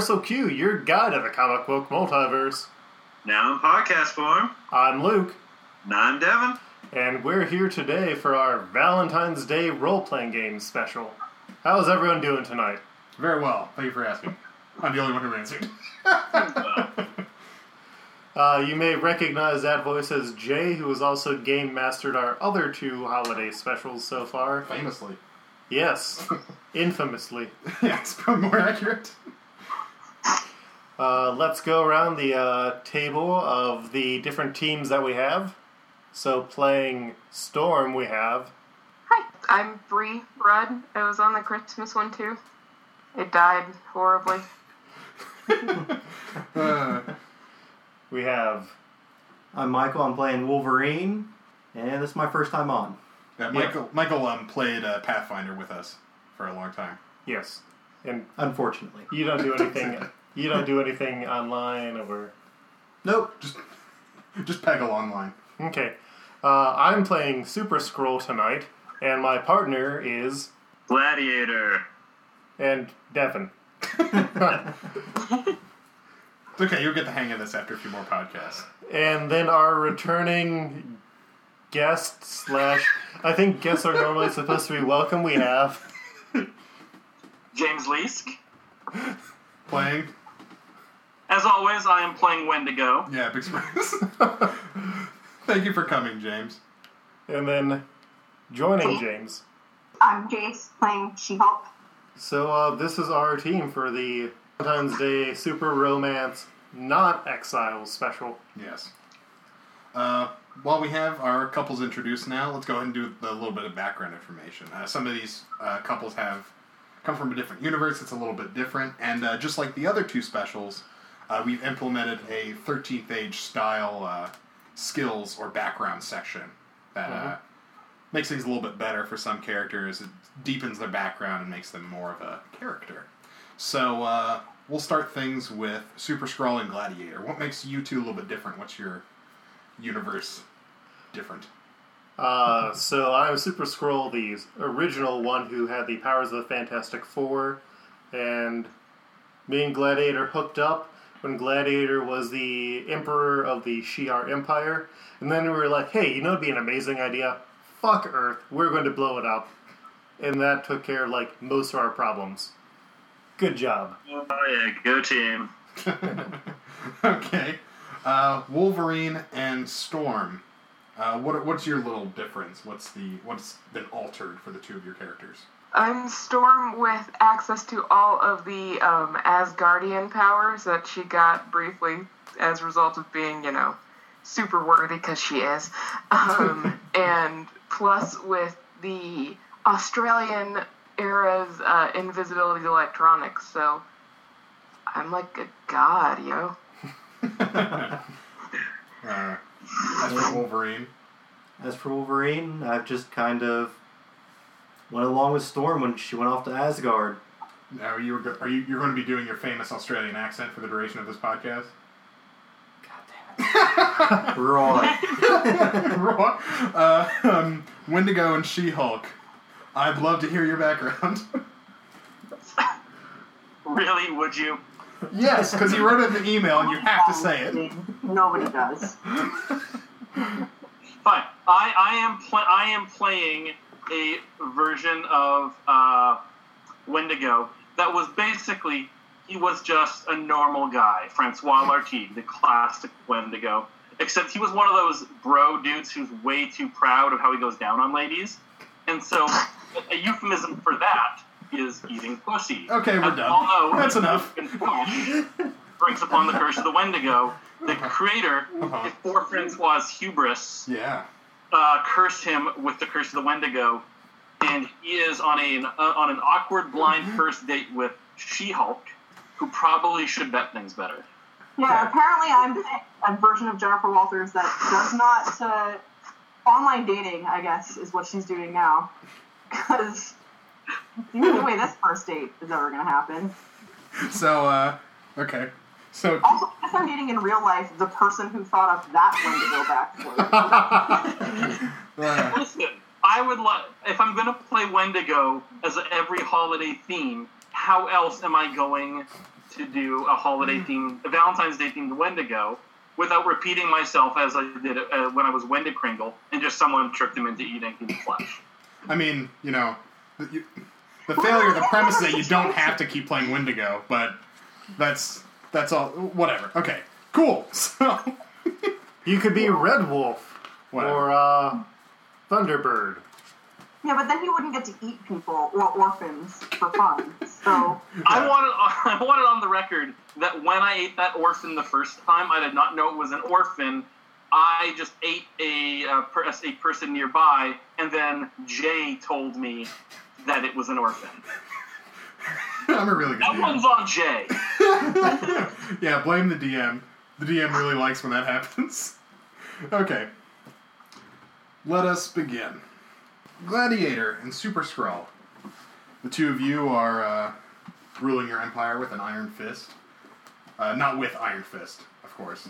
Multiversal Q, your guide of the comic book multiverse. Now in podcast form. I'm Luke. And I'm Devin. And we're here today for our Valentine's Day role-playing game special. How's everyone doing tonight? Very well. Thank you for asking. I'm the only one who answered. You may recognize that voice as Jay, who has also game mastered our other two holiday specials so far. Famously. Yes. Infamously. Yes, but more accurate. Let's go around the table of the different teams that we have. So playing Storm we have... Hi, I'm Bree Rudd. I was on the Christmas one too. It died horribly. We have... I'm Michael, I'm playing Wolverine, and this is my first time on. Yeah, Michael played Pathfinder with us for a long time. Yes. And unfortunately. You don't do anything online or... Nope. Just Peggle online. Okay. I'm playing Super Skrull tonight, and my partner is... Gladiator. And Devin. Okay, you'll get the hang of this after a few more podcasts. And then our returning guest slash... I think guests are normally supposed to be welcome. We have... James Leask. Playing. As always, I am playing Wendigo. Yeah, big surprise. Thank you for coming, James. And then joining James. I'm Jace, playing She-Hulk. So this is our team for the... Valentine's Day Super Romance Not Exile Special. Yes. While we have our couples introduced now, let's go ahead and do a little bit of background information. Some of these couples have come from a different universe. It's a little bit different. And just like the other two specials, we've implemented a 13th Age style skills or background section that makes things a little bit better for some characters. It deepens their background and makes them more of a character. So, we'll start things with Super Skrull and Gladiator. What makes you two a little bit different? What's your universe different? So, I'm Super Skrull, the original one who had the powers of the Fantastic Four. And me and Gladiator hooked up when Gladiator was the emperor of the Shi'ar Empire. And then we were like, hey, you know it'd be an amazing idea? Fuck Earth, we're going to blow it up. And that took care of, like, most of our problems. Good job. Oh, yeah, go team. Okay. Wolverine and Storm. What's your little difference? What's been altered for the two of your characters? I'm Storm with access to all of the Asgardian powers that she got briefly as a result of being, you know, super worthy, because she is. And plus with the Australian... era's invisibility electronics, so I'm like a god, yo. As for Wolverine, I've just kind of went along with Storm when she went off to Asgard. Now, you're going to be doing your famous Australian accent for the duration of this podcast? God damn it. Right. Wendigo and She-Hulk. I'd love to hear your background. Really, would you? Yes, because you wrote it in the email and you have to say it. Nobody does. Fine. I am playing a version of Wendigo that was basically, he was just a normal guy, Francois Lartigue, the classic Wendigo. Except he was one of those bro dudes who's way too proud of how he goes down on ladies. And so, a euphemism for that is eating pussy. Okay, we're done. That's enough. Brings upon the curse of the Wendigo. The creator, before Francois's hubris, cursed him with the curse of the Wendigo, and he is on an awkward blind first date with She-Hulk, who probably should vet things better. Yeah, apparently I'm a version of Jennifer Walters that does not... online dating, I guess, is what she's doing now. Because the only way this first date is ever going to happen. So, okay. So also, I guess I'm dating in real life the person who thought up that one to go back for. Listen, I would love... If I'm going to play Wendigo as an every holiday theme, how else am I going to do a holiday-themed, a Valentine's Day-themed Wendigo without repeating myself as I did when I was Wendy-Kringle, and just someone tricked him into eating human flesh. I mean, you know, the failure, the premise that you don't have to keep playing Wendigo, but that's all, whatever. Okay, cool. So you could be Red Wolf or Thunderbird. Yeah, but then you wouldn't get to eat people or orphans for fun. So I want it on the record that when I ate that orphan the first time, I did not know it was an orphan. I just ate a person nearby, and then Jay told me that it was an orphan. I'm a really good DM. That one's on Jay. Yeah, blame the DM. The DM really likes when that happens. Okay. Let us begin. Gladiator and Super Skrull. The two of you are ruling your empire with an iron fist. Not with iron fist, of course.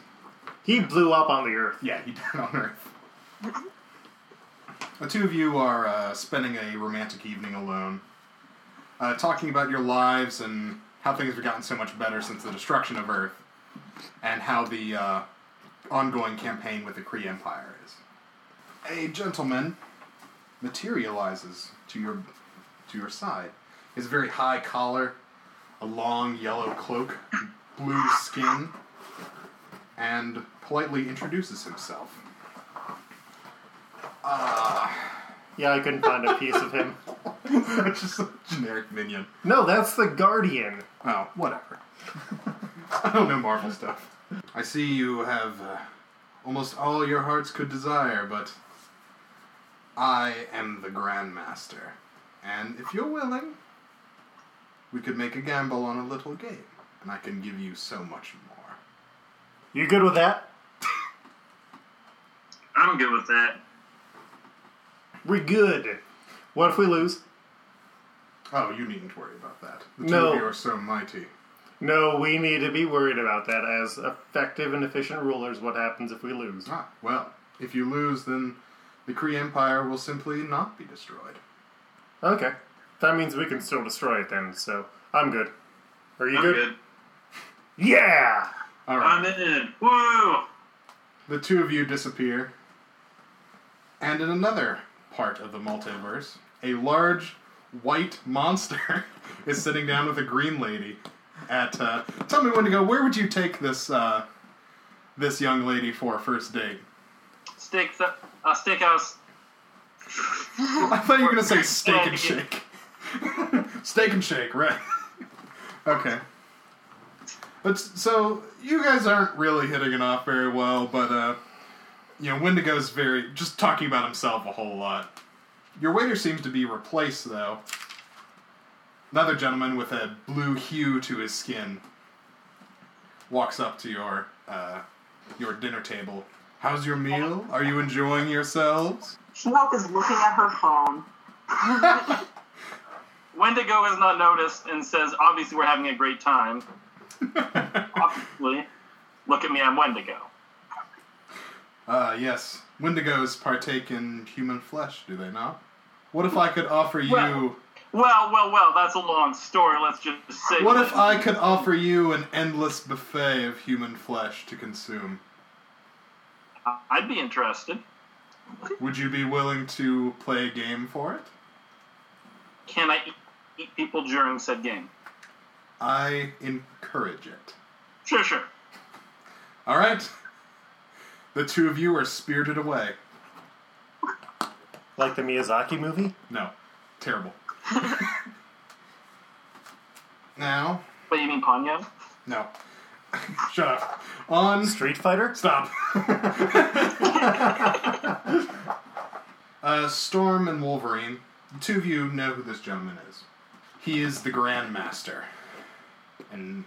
He blew up on the earth. Yeah, he died on earth. The two of you are spending a romantic evening alone, talking about your lives and how things have gotten so much better since the destruction of Earth, and how the ongoing campaign with the Kree Empire is. A gentleman materializes to your side. He has a very high collar, a long yellow cloak, blue skin, and politely introduces himself. Yeah, I couldn't find a piece of him. That's just a generic minion. No, that's the Guardian. Oh, whatever. I don't know Marvel stuff. I see you have almost all your hearts could desire, but I am the Grandmaster. And if you're willing, we could make a gamble on a little game, and I can give you so much more. You good with that? I'm good with that. We're good. What if we lose? Oh, you needn't worry about that. The two of you are so mighty. No, we need to be worried about that. As effective and efficient rulers, what happens if we lose? Ah, well, if you lose, then the Kree Empire will simply not be destroyed. Okay. That means we can still destroy it then, so I'm good. Are you good? I'm good. Yeah! All right. I'm in. Whoa! The two of you disappear. And in another part of the multiverse, a large white monster is sitting down with a green lady at, tell me when to go, where would you take this this young lady for a first date? Steakhouse. I thought you were going to say steak and shake. Steak and shake, right. Okay. But, so, you guys aren't really hitting it off very well, but, you know, Wendigo's very just talking about himself a whole lot. Your waiter seems to be replaced, though. Another gentleman with a blue hue to his skin walks up to your dinner table. How's your meal? Are you enjoying yourselves? She-Hulk is looking at her phone. Wendigo has not noticed and says, obviously we're having a great time. Obviously. Look at me, I'm Wendigo. Yes. Wendigos partake in human flesh, do they not? What if I could offer you... Well, that's a long story, let's just say... What if I could offer you an endless buffet of human flesh to consume? I'd be interested. Would you be willing to play a game for it? Can I eat people during said game? I encourage it. Sure. All right. The two of you are spirited away. Like the Miyazaki movie? No. Terrible. Now... What, you mean Ponyo? No. Shut up. On... Street Fighter? Stop. Storm and Wolverine. The two of you know who this gentleman is. He is the Grandmaster. And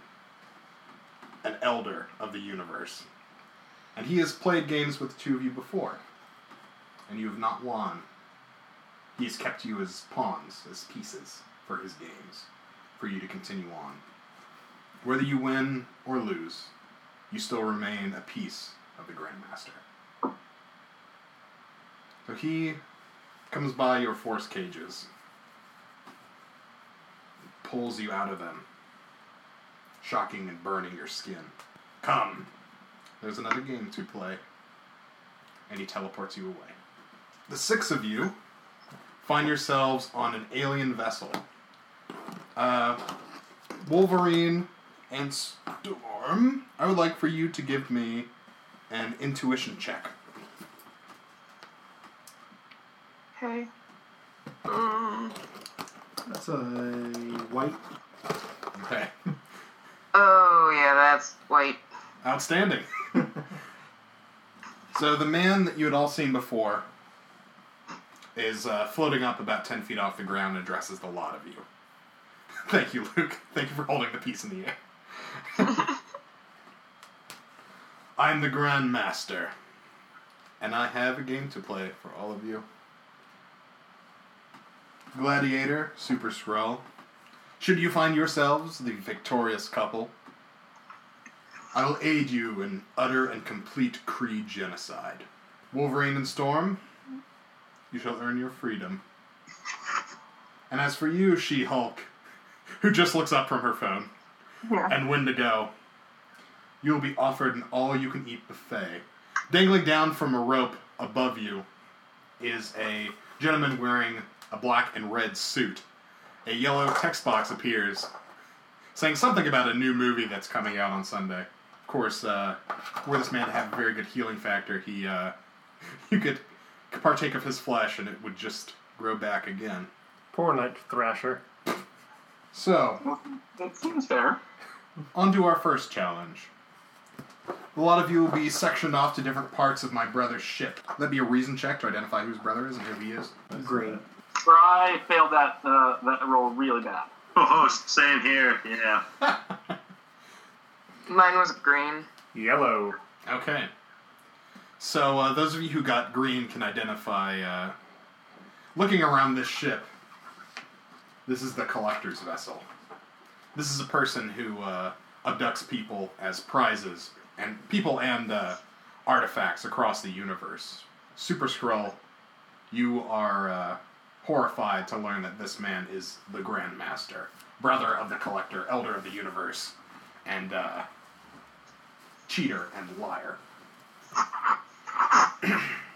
an elder of the universe. And he has played games with the two of you before. And you have not won. He has kept you as pawns, as pieces, for his games. For you to continue on. Whether you win or lose, you still remain a piece of the Grandmaster. So he comes by your force cages. Pulls you out of them. shocking and burning your skin. Come. There's another game to play. And he teleports you away. The six of you find yourselves on an alien vessel. Wolverine and Storm, I would like for you to give me an intuition check. Okay. That's a white. Okay. Oh, yeah, that's white. Outstanding. So the man that you had all seen before is floating up about 10 feet off the ground and addresses the lot of you. Thank you, Luke. Thank you for holding the piece in the air. I'm the Grandmaster, and I have a game to play for all of you. Gladiator, Super Skrull. Should you find yourselves the victorious couple, I will aid you in utter and complete Kree genocide. Wolverine and Storm, you shall earn your freedom. And as for you, She-Hulk, who just looks up from her phone, yeah, and Wendigo, you will be offered an all-you-can-eat buffet. Dangling down from a rope above you is a gentleman wearing a black and red suit. A yellow text box appears, saying something about a new movie that's coming out on Sunday. Of course, were this man to have a very good healing factor, he you could partake of his flesh and it would just grow back again. Poor Night Thrasher. So, well, that seems fair. On to our first challenge. A lot of you will be sectioned off to different parts of my brother's ship. That'd be a reason check to identify whose brother is and who he is. Great. Well, I failed that roll really bad. Oh, same here. Yeah. Mine was green. Yellow. Okay. So those of you who got green can identify. Looking around this ship. This is the Collector's vessel. This is a person who abducts people as prizes, and people and artifacts across the universe. Super Skrull, you are horrified to learn that this man is the Grandmaster, brother of the Collector, elder of the universe, and cheater and liar.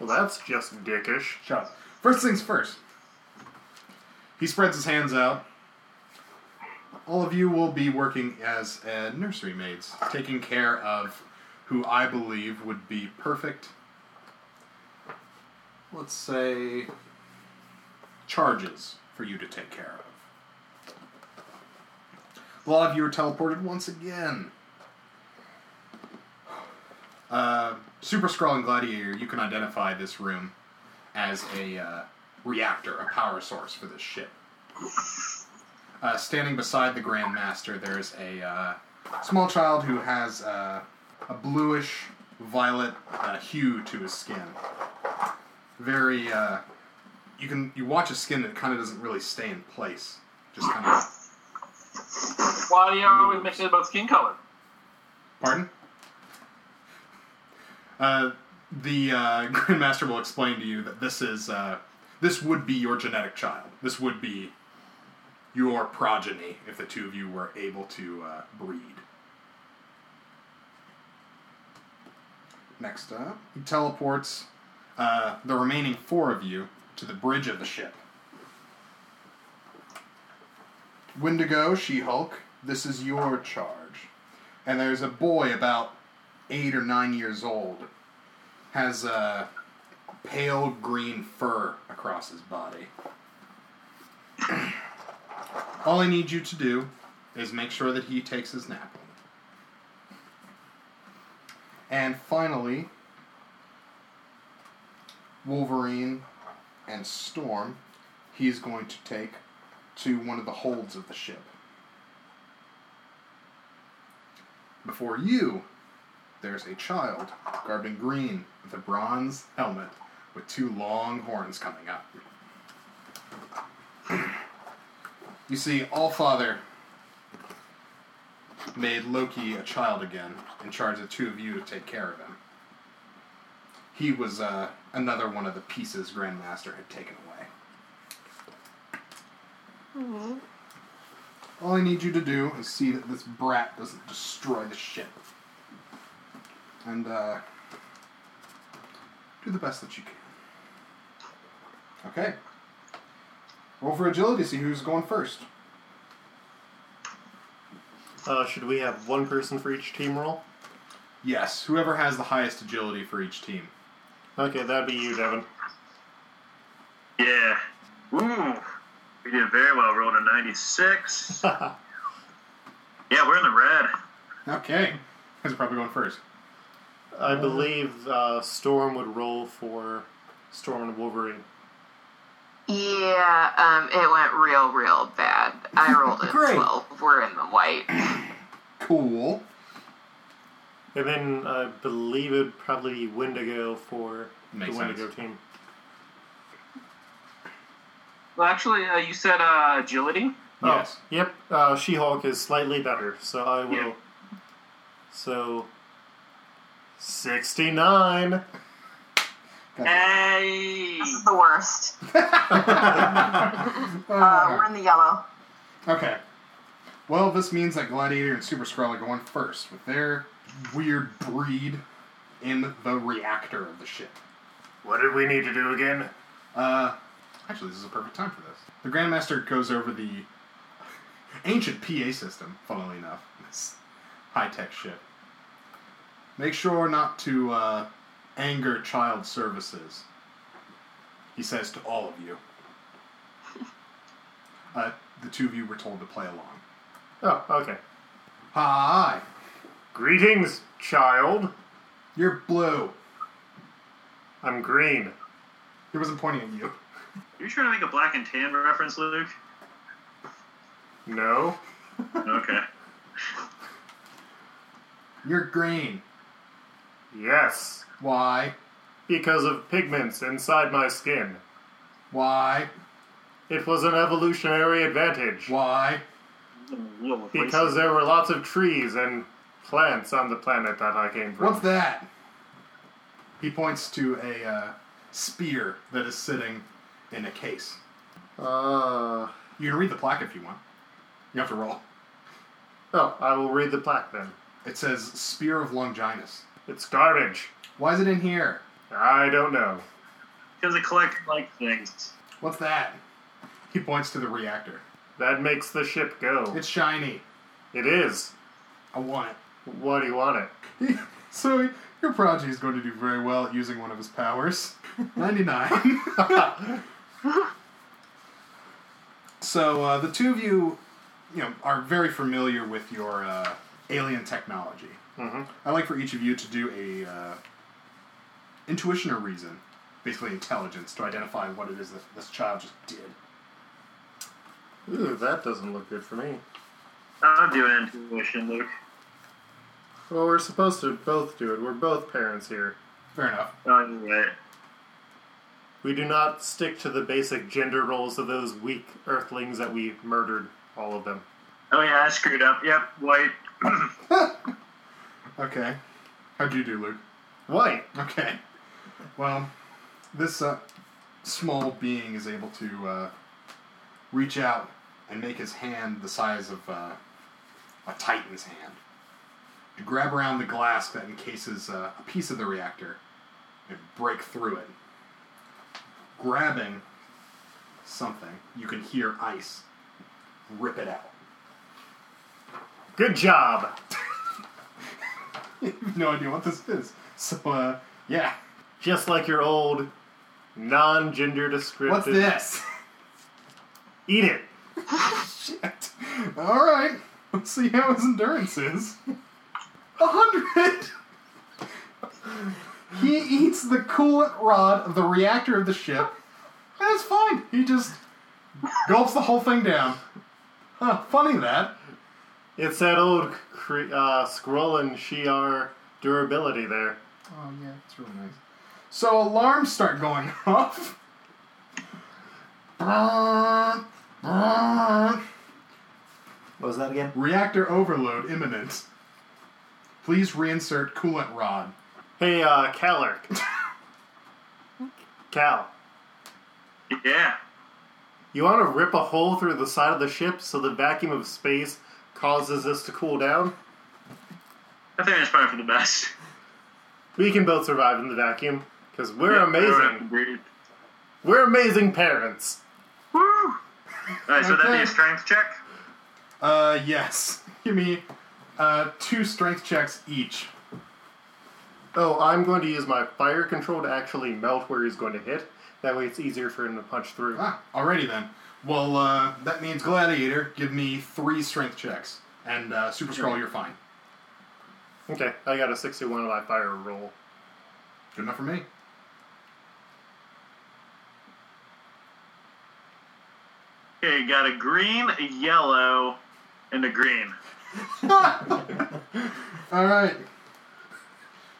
Well, that's just dickish. Shut up. First things first. He spreads his hands out. All of you will be working as nursery maids, taking care of who I believe would be perfect, let's say, charges for you to take care of. A lot of you are teleported once again. Super Skrull and Gladiator, you can identify this room as a reactor, a power source for this ship. Standing beside the Grand Master, there's a small child who has a bluish-violet hue to his skin. Very, you watch his skin and it kind of doesn't really stay in place. Just kind of... Why do you always mention about skin color? Pardon? The Grand Master will explain to you that this is... this would be your genetic child. This would be your progeny if the two of you were able to breed. Next up, he teleports the remaining four of you to the bridge of the ship. Wendigo, She-Hulk, this is your charge. And there's a boy about 8 or 9 years old. Has a... pale green fur across his body. All I need you to do is make sure that he takes his nap. And finally, Wolverine and Storm, he's going to take to one of the holds of the ship. Before you, there's a child garbed in green with a bronze helmet with two long horns coming up. You see, Allfather made Loki a child again and charged the two of you to take care of him. He was another one of the pieces Grandmaster had taken away. Mm-hmm. All I need you to do is see that this brat doesn't destroy the ship. And, do the best that you can. Okay. Roll for agility, see who's going first. Should we have one person for each team roll? Yes, whoever has the highest agility for each team. Okay, that'd be you, Devin. Yeah. Ooh. We did very well. Rolled a 96. Yeah, we're in the red. Okay. Guys are probably going first. I believe Storm would roll for Storm and Wolverine. Yeah, it went real bad. I rolled a 12. We're in the white. Cool. And then I believe it would probably be Wendigo for the Wendigo team. Well, actually, you said agility? Oh, yes. Yep. She-Hulk is slightly better, so I will. Yeah. So, 69. Hey! This is the worst. We're in the yellow. Okay. Well, this means that Gladiator and Super Skrull are going first with their weird breed in the reactor of the ship. What did we need to do again? Actually, this is a perfect time for this. The Grandmaster goes over the ancient PA system, funnily enough. This high-tech ship. Make sure not to anger child services, he says to all of you. The two of you were told to play along. Oh, okay. Hi. Greetings, child. You're blue. I'm green. He wasn't pointing at you. Are you trying to make a black and tan reference, Luke? No. Okay. You're green. Yes. Why? Because of pigments inside my skin. Why? It was an evolutionary advantage. Why? Because there were lots of trees and plants on the planet that I came from. What's that? He points to a spear that is sitting in a case. You can read the plaque if you want. You have to roll. Oh, I will read the plaque then. It says Spear of Longinus. It's garbage. Why is it in here? I don't know. Because it collects like things. What's that? He points to the reactor. That makes the ship go. It's shiny. It is. I want it. Why do you want it? So your prodigy is going to do very well at using one of his powers. 99. So the two of you, are very familiar with your alien technology. Mm-hmm. I'd like for each of you to do a intuition or reason, basically intelligence, to identify what it is that this child just did. Ooh, that doesn't look good for me. I'll do an intuition, Luke. Well, we're supposed to both do it. We're both parents here. Fair enough. Right. We do not stick to the basic gender roles of those weak earthlings that we murdered, all of them. Oh yeah, I screwed up. Yep, white. Okay. How'd you do, Luke? White. Okay. Well, this small being is able to reach out and make his hand the size of a Titan's hand. You grab around the glass that encases a piece of the reactor and break through it. Grabbing something, you can hear ice rip it out. Good job! You have no idea what this is. So, yeah. Just like your old non-gender descriptive. What's this? Eat it. Shit. All right. Let's see how his endurance is. 100! He eats the coolant rod of the reactor of the ship. And it's fine. He just gulps the whole thing down. Huh, funny that. It's that old Skrull and Shi'ar durability there. Oh, yeah, it's really nice. So alarms start going off. What was that again? Reactor overload imminent. Please reinsert coolant rod. Hey, Calerk. Cal. Yeah. You want to rip a hole through the side of the ship so the vacuum of space causes this to cool down? I think that's probably for the best. We can both survive in the vacuum, because we're amazing. We're amazing parents. Woo! Alright, so that'd be a strength check? Yes. Give me two strength checks each. Oh, I'm going to use my fire control to actually melt where he's going to hit. That way it's easier for him to punch through. Ah, alrighty then. Well, that means Gladiator, give me three strength checks. And Super Skrull, you're fine. Okay, I got a 61 on my fire roll. Good enough for me. Okay, you got a green, a yellow, and a green. Alright.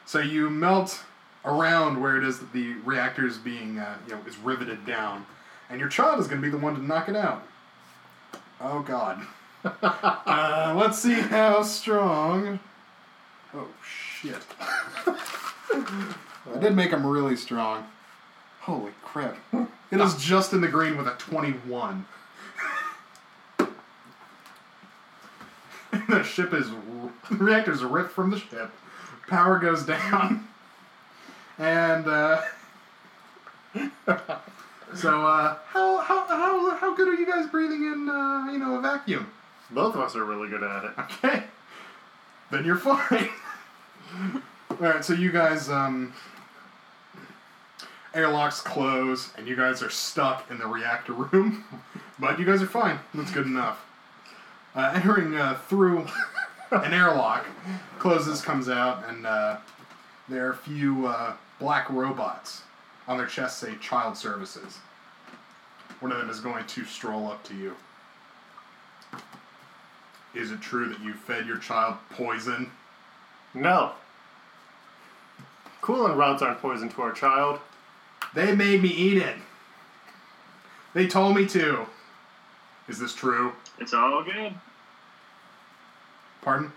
So you melt around where it is that the reactor is being, is riveted down. And your child is going to be the one to knock it out. Oh, God. Let's see how strong... Oh, shit. I did make him really strong. Holy crap. It is just in the green with a 21. The ship is... The reactor's ripped from the ship. Power goes down. And, So, how good are you guys breathing in, a vacuum? Both of us are really good at it. Okay. Then you're fine. Alright, so you guys, airlocks close, and you guys are stuck in the reactor room. But you guys are fine. That's good enough. Entering through an airlock, closes, comes out, and there are a few black robots. On their chest say, Child Services. One of them is going to stroll up to you. Is it true that you fed your child poison? No. Coolant rods aren't poison to our child. They made me eat it. They told me to. Is this true? It's all good. Pardon?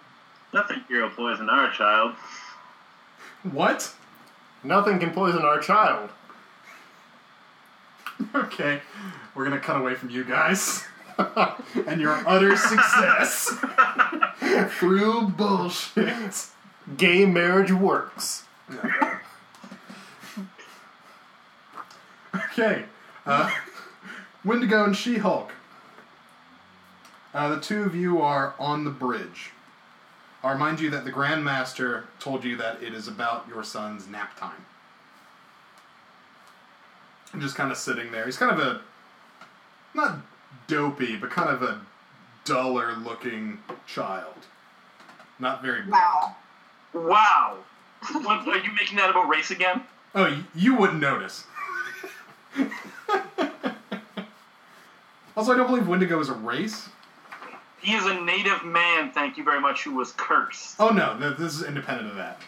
Nothing here will poison our child. What? Nothing can poison our child. Okay. We're going to cut away from you guys. And your utter success. Through bullshit. Gay marriage works. Okay. Wendigo and She-Hulk. The two of you are on the bridge. I'll remind you that the Grandmaster told you that it is about your son's nap time. I'm just kind of sitting there. He's kind of a... Not... dopey, but kind of a duller looking child. Not very bright. Wow. What, are you making that about race again? Oh, you wouldn't notice. Also, I don't believe Wendigo is a race. He is a native man, thank you very much, who was cursed. Oh no, this is independent of that.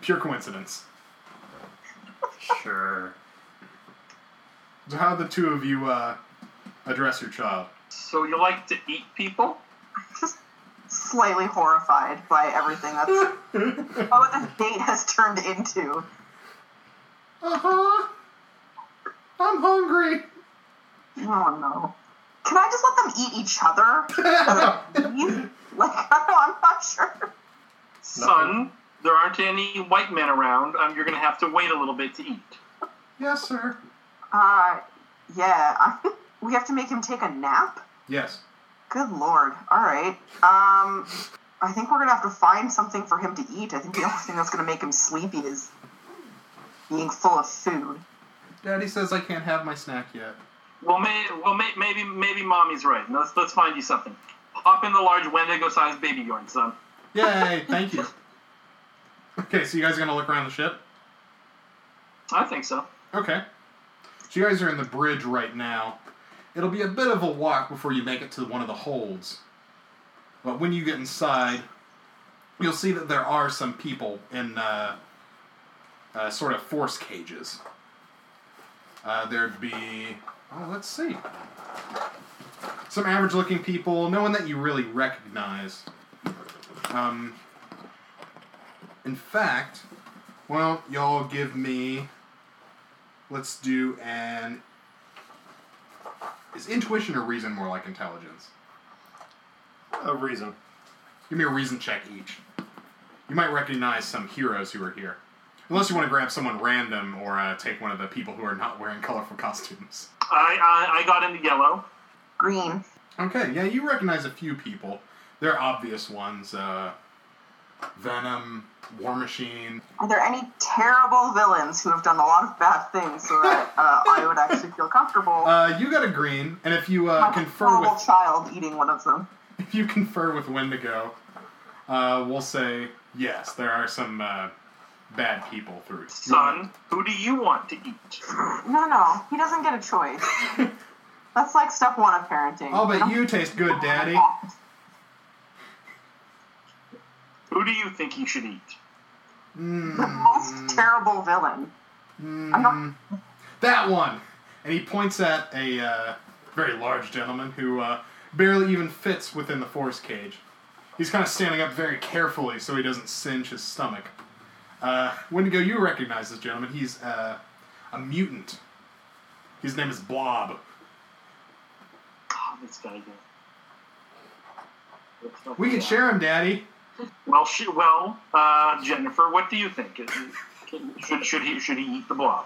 Pure coincidence. Sure. So how the two of you address your child? So you like to eat people? Just slightly horrified by everything that's what this date has turned into. Uh-huh. I'm hungry. Oh no. Can I just let them eat each other? I don't know, I'm not sure. Son, there aren't any white men around. You're going to have to wait a little bit to eat. Yes, sir. Yeah. We have to make him take a nap? Yes. Good lord. Alright. I think we're gonna have to find something for him to eat. I think the only thing that's gonna make him sleepy is being full of food. Daddy says I can't have my snack yet. Well, maybe mommy's right. Let's find you something. Hop in the large Wendigo-sized baby yarn, son. Yay, thank you. Okay, so you guys are gonna look around the ship? I think so. Okay. So you guys are in the bridge right now. It'll be a bit of a walk before you make it to one of the holds. But when you get inside, you'll see that there are some people in sort of force cages. There'd be... Oh, let's see. Some average-looking people, no one that you really recognize. In fact, well, y'all give me... Let's do an... Is intuition or reason more like intelligence? A reason. Give me a reason check each. You might recognize some heroes who are here. Unless you want to grab someone random or take one of the people who are not wearing colorful costumes. I got into yellow. Green. Okay, yeah, you recognize a few people. They're obvious ones. Venom, War Machine. Are there any terrible villains who have done a lot of bad things so that I would actually feel comfortable? You got a green, and if you confer with... My child eating one of them. If you confer with Wendigo, we'll say, yes, there are some bad people through. Son, who do you want to eat? No, he doesn't get a choice. That's like step one of parenting. Oh, but you taste good, Daddy. Who do you think he should eat? The most terrible villain. I'm not... That one! And he points at a very large gentleman who barely even fits within the force cage. He's kind of standing up very carefully so he doesn't singe his stomach. Wendigo, you recognize this gentleman. He's a mutant. His name is Blob. Oh, this guy again. We can share him, Daddy. Well, Jennifer, what do you think? Should he eat the Blob?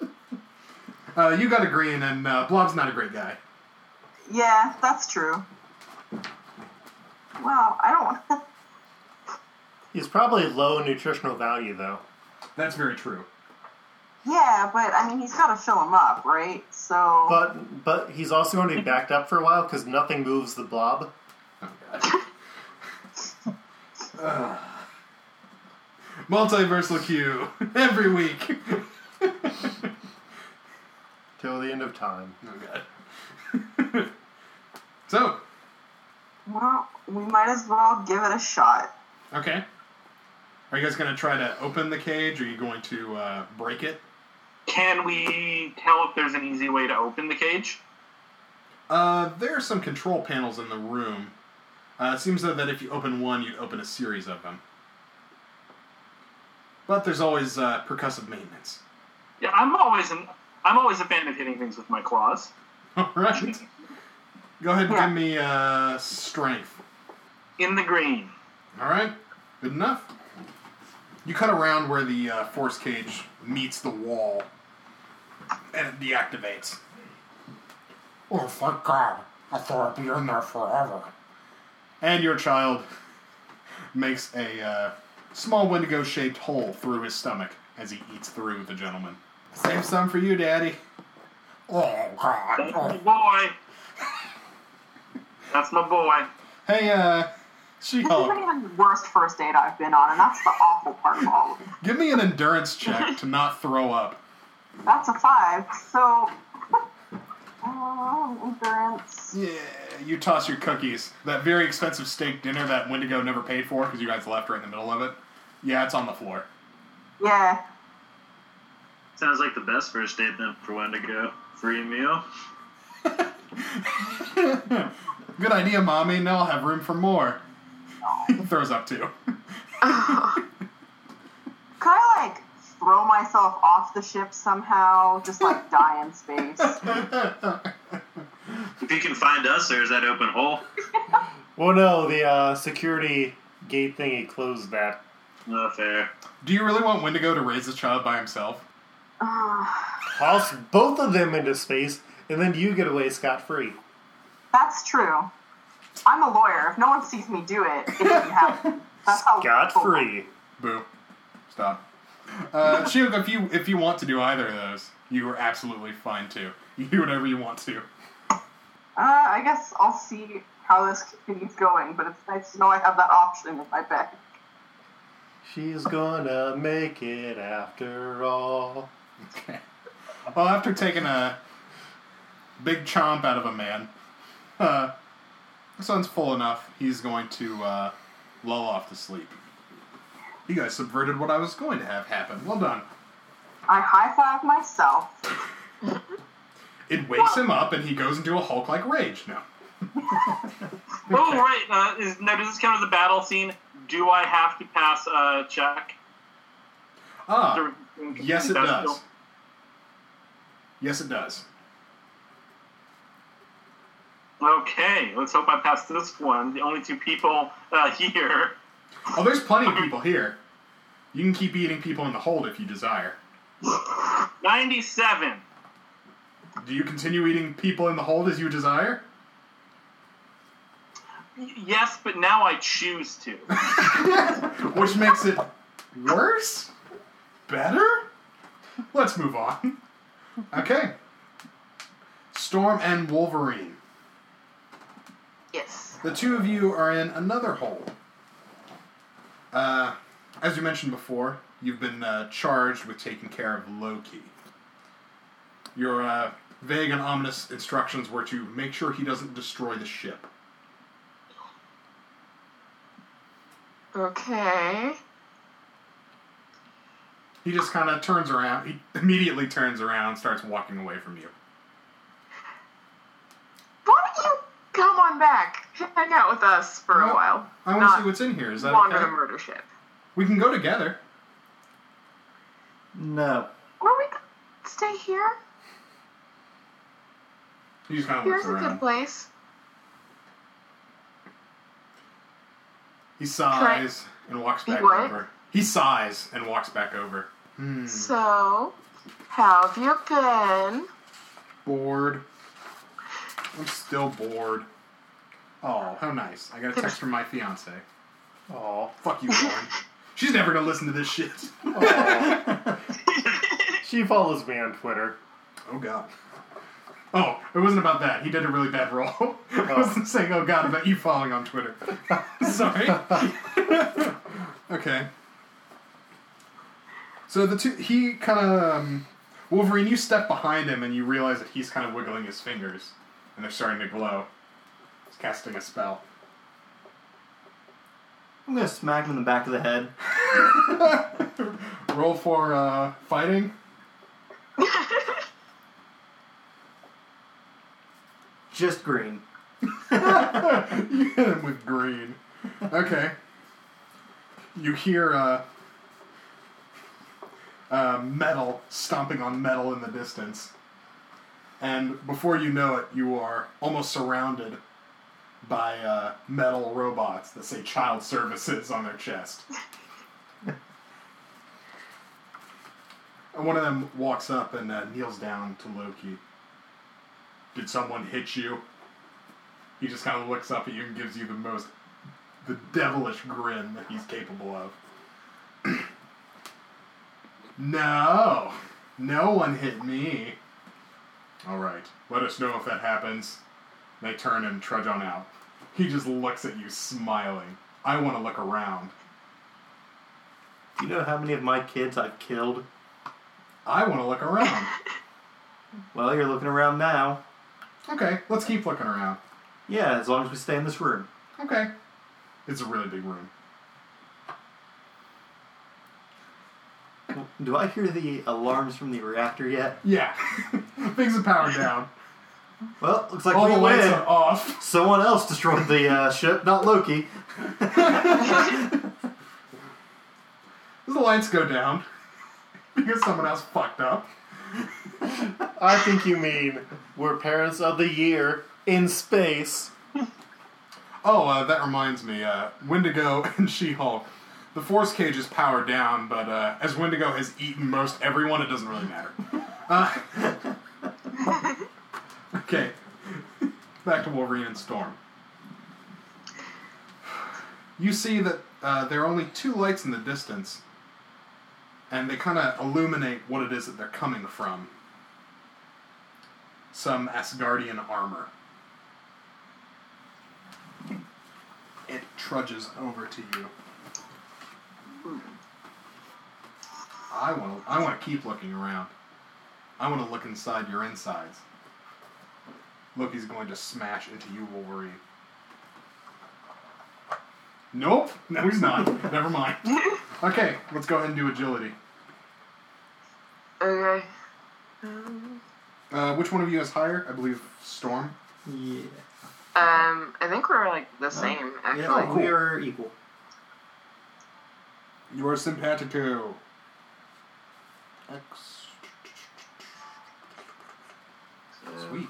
You got a green, and Blob's not a great guy. Yeah, that's true. Wow, I don't want to... He's probably low nutritional value, though. That's very true. Yeah, but, I mean, he's got to fill him up, right? So... But he's also going to be backed up for a while, because nothing moves the Blob. Oh, God. Multiversal Q every week till the end of time. Oh God! So, well, we might as well give it a shot. Okay. Are you guys going to try to open the cage? Or are you going to break it? Can we tell if there's an easy way to open the cage? There are some control panels in the room. It seems that if you open one, you'd open a series of them. But there's always percussive maintenance. Yeah, I'm always a fan of hitting things with my claws. All right. Go ahead and give me strength. In the green. All right. Good enough. You cut around where the force cage meets the wall, and it deactivates. Oh, thank God. I thought I'd be in there forever. And your child makes a small Wendigo-shaped hole through his stomach as he eats through the gentleman. Save some for you, Daddy. Oh, God. That's my boy. That's my boy. Hey, She-Hulk. This isn't even the worst first date I've been on, and that's the awful part of all of it. Give me an endurance check to not throw up. That's a 5, so... endurance. Yeah, you toss your cookies. That very expensive steak dinner that Wendigo never paid for because you guys left right in the middle of it. Yeah, it's on the floor. Yeah. Sounds like the best first date then for Wendigo. Free meal. Good idea, Mommy. Now I'll have room for more. He throws up too. Could I, throw myself off the ship somehow, just, die in space? If you can find us, there's that open hole. Well, no, the security gate thingy closed that. Not fair. Do you really want Wendigo to raise this child by himself? Toss both of them into space, and then you get away scot-free. That's true. I'm a lawyer. If no one sees me do it, it doesn't happen. Scot-free. Boo. Stop. Shiuk, if you want to do either of those, you are absolutely fine to. You do whatever you want to. I guess I'll see how this continues going, but it's nice to know I have that option in my back. She's gonna make it after all. Okay. Well, after taking a big chomp out of a man, the sun's full enough, he's going to lull off to sleep. You guys subverted what I was going to have happen. Well done. I high-five myself. It wakes him up, and he goes into a Hulk-like rage. No. Oh, right. Does this count as a battle scene? Do I have to pass a check? Yes, it does. Yes, it does. Okay, let's hope I pass this one. The only two people here. Oh, there's plenty of people here. You can keep eating people in the hold if you desire. 97. Do you continue eating people in the hold as you desire? Yes, but now I choose to. Which makes it worse? Better? Let's move on. Okay. Storm and Wolverine. Yes. The two of you are in another hole. As you mentioned before, you've been charged with taking care of Loki. Your vague and ominous instructions were to make sure he doesn't destroy the ship. Okay. He just kind of turns around. He immediately turns around and starts walking away from you. Why don't you come on back? Hang out with us for a while. I want to see what's in here. Is that wander okay? The murder ship. We can go together. No. Or we could stay here. He just kind of looks around. Here's a good place. He sighs and walks back over. He sighs and walks back over. So, how have you been? Bored. I'm still bored. Oh, how nice. I got a text from my fiance. Oh, fuck you, Lauren. She's never going to listen to this shit. She follows me on Twitter. Oh, God. Oh, it wasn't about that. He did a really bad roll. Oh. I wasn't saying, oh, God, about you following on Twitter. Sorry. Okay. So he kind of... Wolverine, you step behind him and you realize that he's kind of wiggling his fingers. And they're starting to glow. He's casting a spell. I'm going to smack him in the back of the head. Roll for fighting. Just green. You hit him with green. Okay. You hear metal stomping on metal in the distance. And before you know it, you are almost surrounded by metal robots that say child services on their chest. And one of them walks up and kneels down to Loki. Did someone hit you? He just kind of looks up at you and gives you the devilish grin that he's capable of. No! No one hit me. Alright, let us know if that happens. They turn and trudge on out. He just looks at you smiling. I want to look around. Do you know how many of my kids I've killed? I want to look around. Well, you're looking around now. Okay, let's keep looking around. Yeah, as long as we stay in this room. Okay. It's a really big room. Do I hear the alarms from the reactor yet? Yeah. Things are powered down. Well, looks like all the lights are off. Someone else destroyed the ship, not Loki. The lights go down because someone else fucked up. I think you mean we're parents of the year in space. Oh, that reminds me. Wendigo and She-Hulk. The force cage is powered down, but as Wendigo has eaten most everyone, it doesn't really matter. Okay. Back to Wolverine and Storm. You see that there are only two lights in the distance, and they kind of illuminate what it is that they're coming from. Some Asgardian armor. It trudges over to you. I want to keep looking around. I want to look inside your insides. Loki's going to smash into you, Wolverine. Nope. No, he's not. Never mind. Okay, let's go ahead and do agility. Okay. Which one of you is higher? I believe Storm. Yeah. I think we're like the same, actually. Yeah, cool. We are equal. You are simpatico. X. Sweet.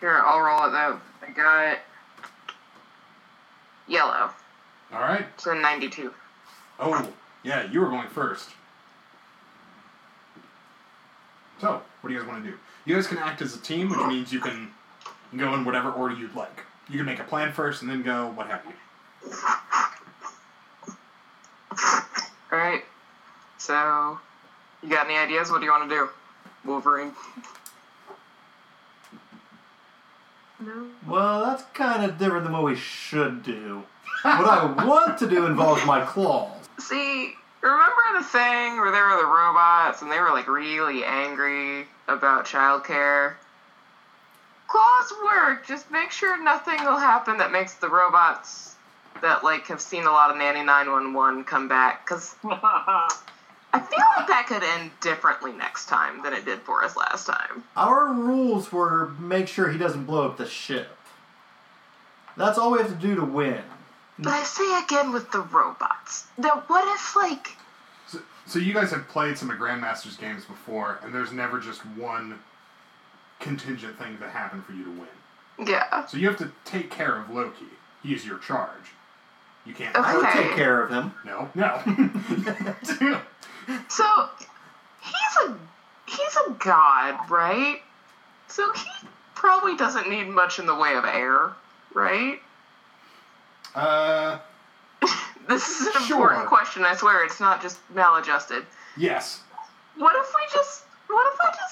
Here, I'll roll it though. I got yellow. All right. So 92. Oh, yeah, you were going first. So, what do you guys want to do? You guys can act as a team, which means you can go in whatever order you'd like. You can make a plan first and then go what have you. All right. So, you got any ideas? What do you want to do? Wolverine. No. Well, that's kind of different than what we should do. What I want to do involves my claws. See, remember the thing where there were the robots and they were, like, really angry about childcare? Claws work. Just make sure nothing will happen that makes the robots that, like, have seen a lot of Nanny 911 come back. Because I feel like that could end differently next time than it did for us last time. Our rules were make sure he doesn't blow up the ship. That's all we have to do to win. But I say again with the robots. Now, what if, like... So you guys have played some of Grandmaster's games before, and there's never just one contingent thing that happened for you to win. Yeah. So you have to take care of Loki. He is your charge. You can't... Okay. I would take care of him. No. So, he's a god, right? So he probably doesn't need much in the way of air, right? This is an important question, I swear. It's not just maladjusted. Yes. What if I just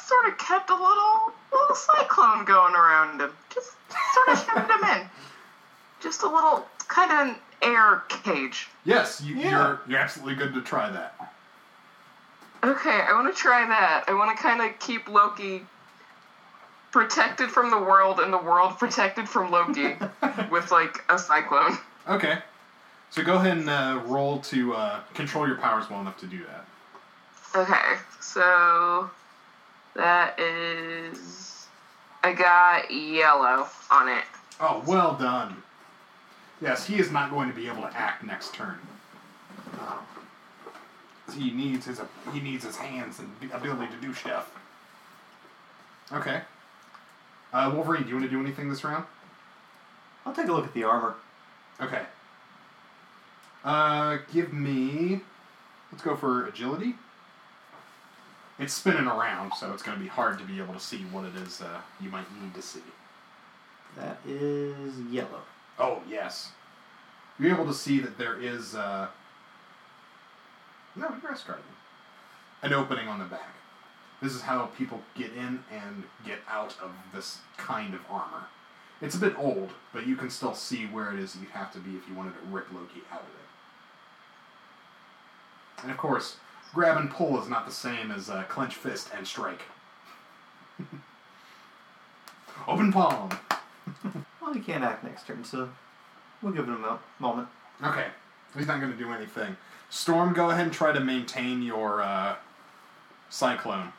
sort of kept a little cyclone going around him? Just sort of shoved him in. Just a little, kind of an air cage. Yes, you're absolutely good to try that. Okay, I want to try that. I want to kind of keep Loki protected from the world and the world protected from Loki with, like, a cyclone. Okay. So go ahead and roll to control your powers well enough to do that. Okay, so that is... I got yellow on it. Oh, well done. Yes, he is not going to be able to act next turn. He needs his hands and ability to do stuff. Okay. Wolverine, do you want to do anything this round? I'll take a look at the armor. Okay. Give me... Let's go for agility. It's spinning around, so it's going to be hard to be able to see what it is you might need to see. That is yellow. Oh, yes. You're able to see that there is... No, you're Asgardian. An opening on the back. This is how people get in and get out of this kind of armor. It's a bit old, but you can still see where it is you have to be if you wanted to rip Loki out of it. And of course, grab and pull is not the same as clench fist and strike. Open palm! Well, he can't act next turn, so we'll give him a moment. Okay. He's not going to do anything. Storm, go ahead and try to maintain your cyclone.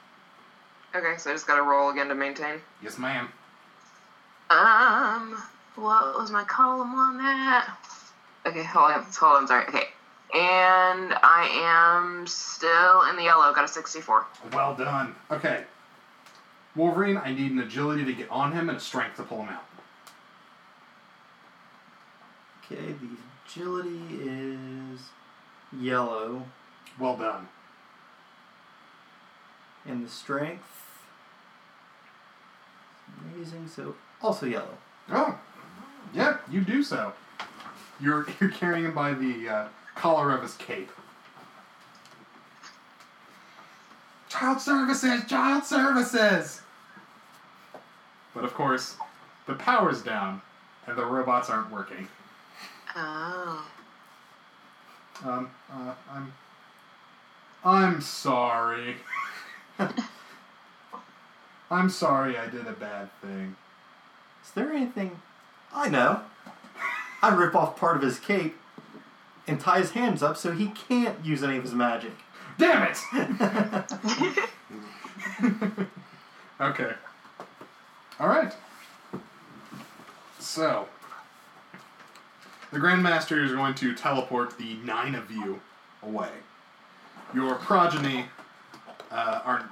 Okay, so I just got to roll again to maintain? Yes, ma'am. What was my column on that? Okay, hold on, sorry. Okay. And I am still in the yellow. Got a 64. Well done. Okay. Wolverine, I need an agility to get on him and a strength to pull him out. Okay, the agility is yellow. Well done. And the strength, amazing, so also yellow. Oh, yeah, you do so. You're carrying him by the collar of his cape. Child services! But of course, the power's down, and the robots aren't working. Oh. I'm sorry. I'm sorry I did a bad thing. Is there anything... I know. I rip off part of his cape and tie his hands up so he can't use any of his magic. Damn it! Okay. Alright. So... The Grandmaster is going to teleport the 9 of you away. Your progeny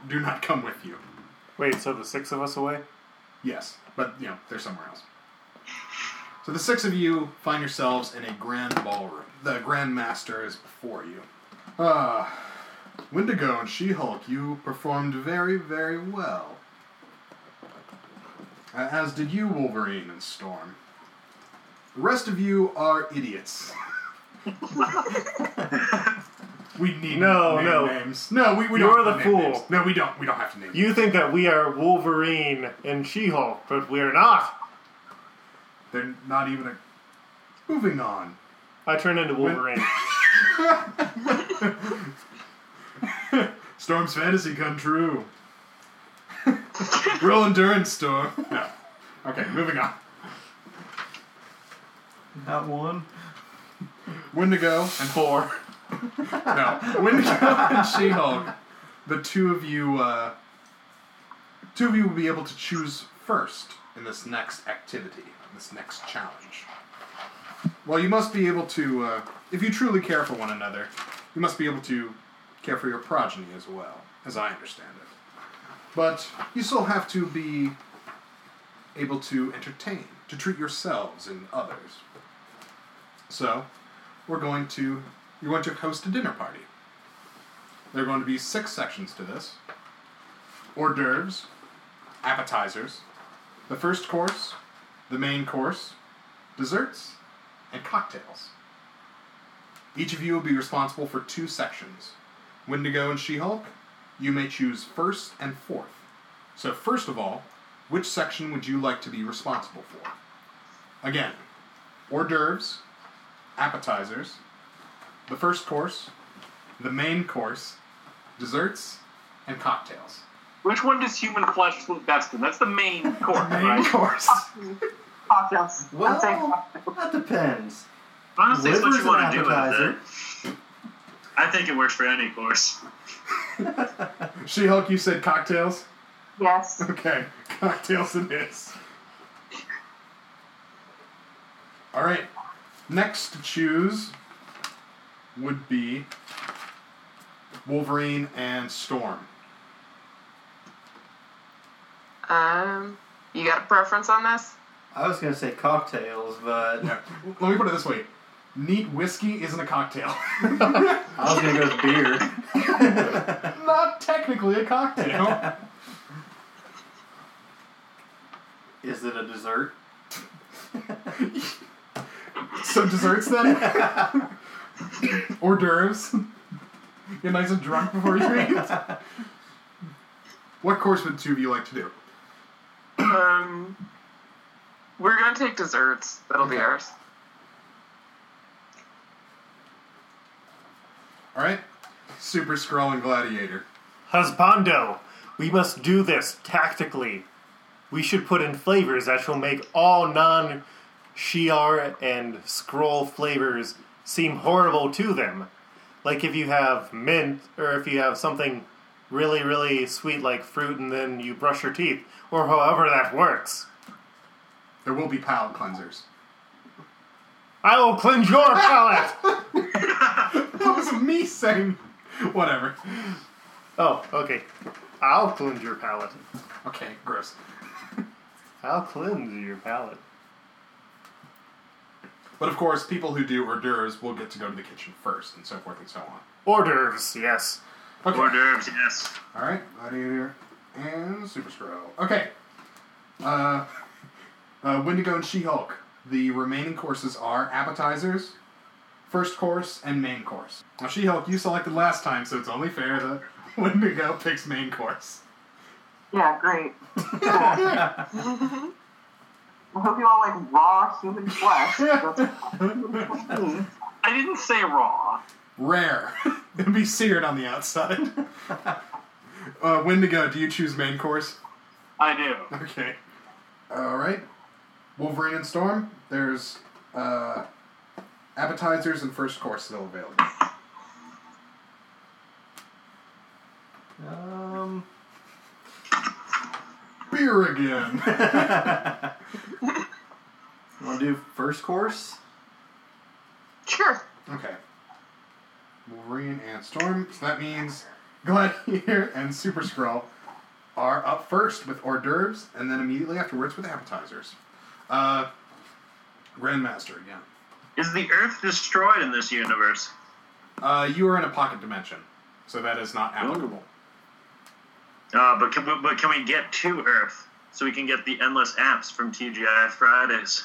do not come with you. Wait, so the six of us away? Yes, but, you know, they're somewhere else. So the six of you find yourselves in a grand ballroom. The Grandmaster is before you. Wendigo and She-Hulk, you performed very, very well. As did you, Wolverine and Storm. The rest of you are idiots. We need names. No, we don't. You're the fool. Names. No, we don't. We don't have to name. You think that we are Wolverine and She-Hulk, but we are not. They're not even. Moving on. I turn into Wolverine. Storm's fantasy come true. Roll endurance, Storm. No. Okay, moving on. Not one. Wendigo and four. No, Wendigo and She-Hulk. The two of you will be able to choose first in this next activity, this next challenge. Well, you must be able to, if you truly care for one another, you must be able to care for your progeny as well, as I understand it. But you still have to be able to entertain, to treat yourselves and others. So, you're going to host a dinner party. There are going to be 6 sections to this. Hors d'oeuvres, appetizers, the first course, the main course, desserts, and cocktails. Each of you will be responsible for 2 sections. Wendigo and She-Hulk, you may choose first and fourth. So first of all, which section would you like to be responsible for? Again, hors d'oeuvres, appetizers, the first course, the main course, desserts, and cocktails. Which one does human flesh look best in? That's the main course, course. Cocktails. Well, that depends. Honestly, it's what you want to do with it. I think it works for any course. She-Hulk, you said cocktails? Yes. Okay, cocktails it is. All right, next to choose would be Wolverine and Storm. You got a preference on this? I was going to say cocktails, but... Yeah. Let me put it this way. Neat whiskey isn't a cocktail. I was going to go with beer. Not technically a cocktail. Is it a dessert? Some desserts, then? Hors d'oeuvres. Get nice and drunk before you eat. What course would two of you like to do? We're going to take desserts. That'll be ours. Alright. Super Skrull and Gladiator. Husbando, we must do this tactically. We should put in flavors that shall make all non-Shi'ar and Skrull flavors seem horrible to them. Like if you have mint, or if you have something really, really sweet like fruit and then you brush your teeth, or however that works. There will be palate cleansers. I will cleanse your palate! That was me saying... Whatever. Oh, okay. I'll cleanse your palate. Okay, gross. I'll cleanse your palate. But of course, people who do hors d'oeuvres will get to go to the kitchen first, and so forth and so on. Hors d'oeuvres, yes. Okay. Hors d'oeuvres, yes. Alright, Gladiator and Super Skrull. Okay. Wendigo and She-Hulk. The remaining courses are appetizers, first course, and main course. Now, She-Hulk, you selected last time, so it's only fair that Wendigo picks main course. Yeah, great. I hope you all like raw human flesh. I didn't say raw. Rare. It'll be seared on the outside. Wendigo, do you choose main course? I do. Okay. Alright. Wolverine and Storm, there's appetizers and first course still available. Beer again. You want to do first course? Sure. Okay. Wolverine and Storm. So that means Gladiator and Super Skrull. are up first with hors d'oeuvres, and then immediately afterwards with appetizers. Grandmaster again. Is the Earth destroyed in this universe? You are in a pocket dimension, so that is not applicable. But can we get to Earth so we can get the endless apps from TGI Fridays?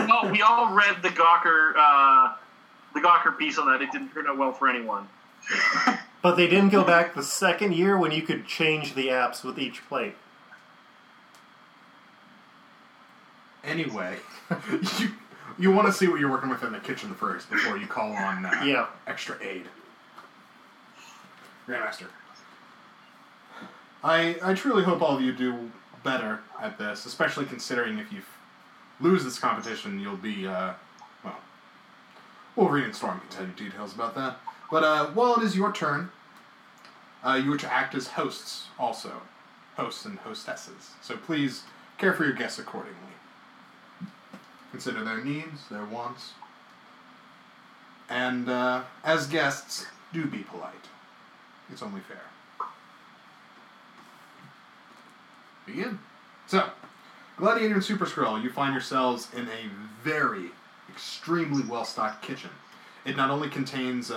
We all read the Gawker piece on that. It didn't turn out well for anyone. But they didn't go back the second year when you could change the apps with each plate. Anyway, you want to see what you're working with in the kitchen first before you call on extra aid. Grandmaster. I truly hope all of you do better at this, especially considering if you lose this competition, you'll be, Wolverine and Storm can tell you details about that. But while it is your turn, you are to act as hosts also. Hosts and hostesses. So please care for your guests accordingly. Consider their needs, their wants. And as guests, do be polite. It's only fair. Begin. So, Gladiator and Super Skrull, you find yourselves in a very, extremely well-stocked kitchen. It not only contains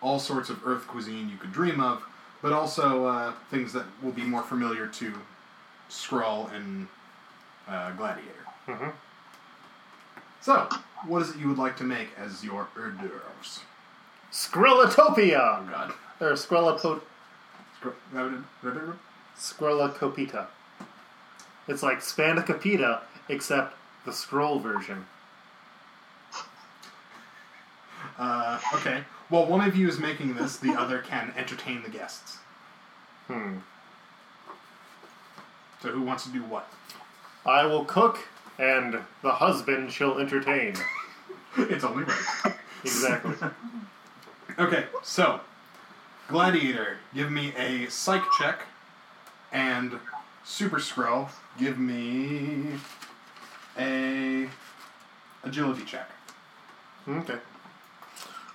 all sorts of Earth cuisine you could dream of, but also things that will be more familiar to Skrull and Gladiator. Mm-hmm. So, what is it you would like to make as your hors d'oeuvres? Skrullatopia! Oh, God. Or Skrullacopita. It's like Spanakopita, except the Skrull version. Okay. Well, one of you is making this, the other can entertain the guests. So who wants to do what? I will cook, and the husband shall entertain. It's only right. Exactly. Okay, so, Gladiator, give me a psych check, and Super Skrull, give me a agility check. Okay.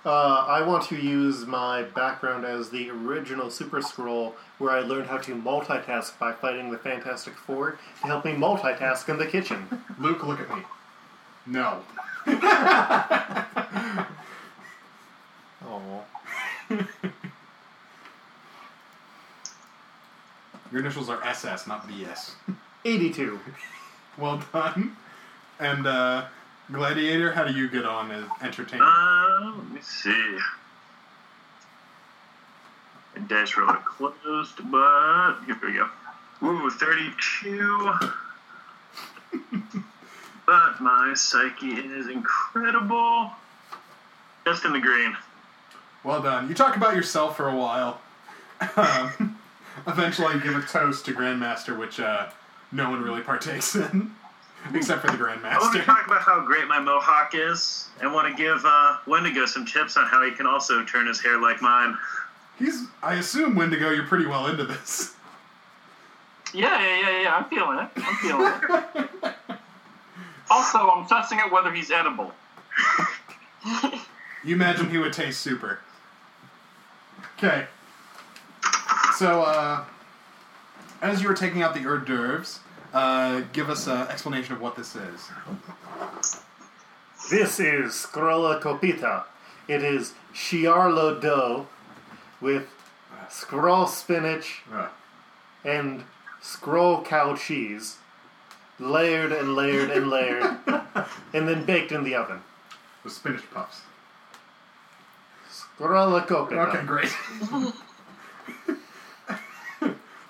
I want to use my background as the original Super Skrull, where I learned how to multitask by fighting the Fantastic Four, to help me multitask in the kitchen. Luke, look at me. No. Oh. Your initials are SS, not BS. 82. Well done. And, Gladiator, how do you get on as entertainment? Let me see. My dice roller closed, but here we go. Ooh, 32. But my psyche is incredible. Just in the green. Well done. You talk about yourself for a while. Eventually I give a toast to Grandmaster, which no one really partakes in. Except for the Grandmaster. I want to talk about how great my mohawk is, and want to give Wendigo some tips on how he can also turn his hair like mine. I assume, Wendigo, you're pretty well into this. Yeah, I'm feeling it. Also, I'm testing out whether he's edible. You imagine he would taste super. Okay. So, as you were taking out the hors d'oeuvres, give us an explanation of what this is. This is Skrullacopita. It is Shi'ar dough with Skrull spinach and Skrull cow cheese, layered and layered and layered, and then baked in the oven. With spinach puffs. Skrullacopita. Okay, great.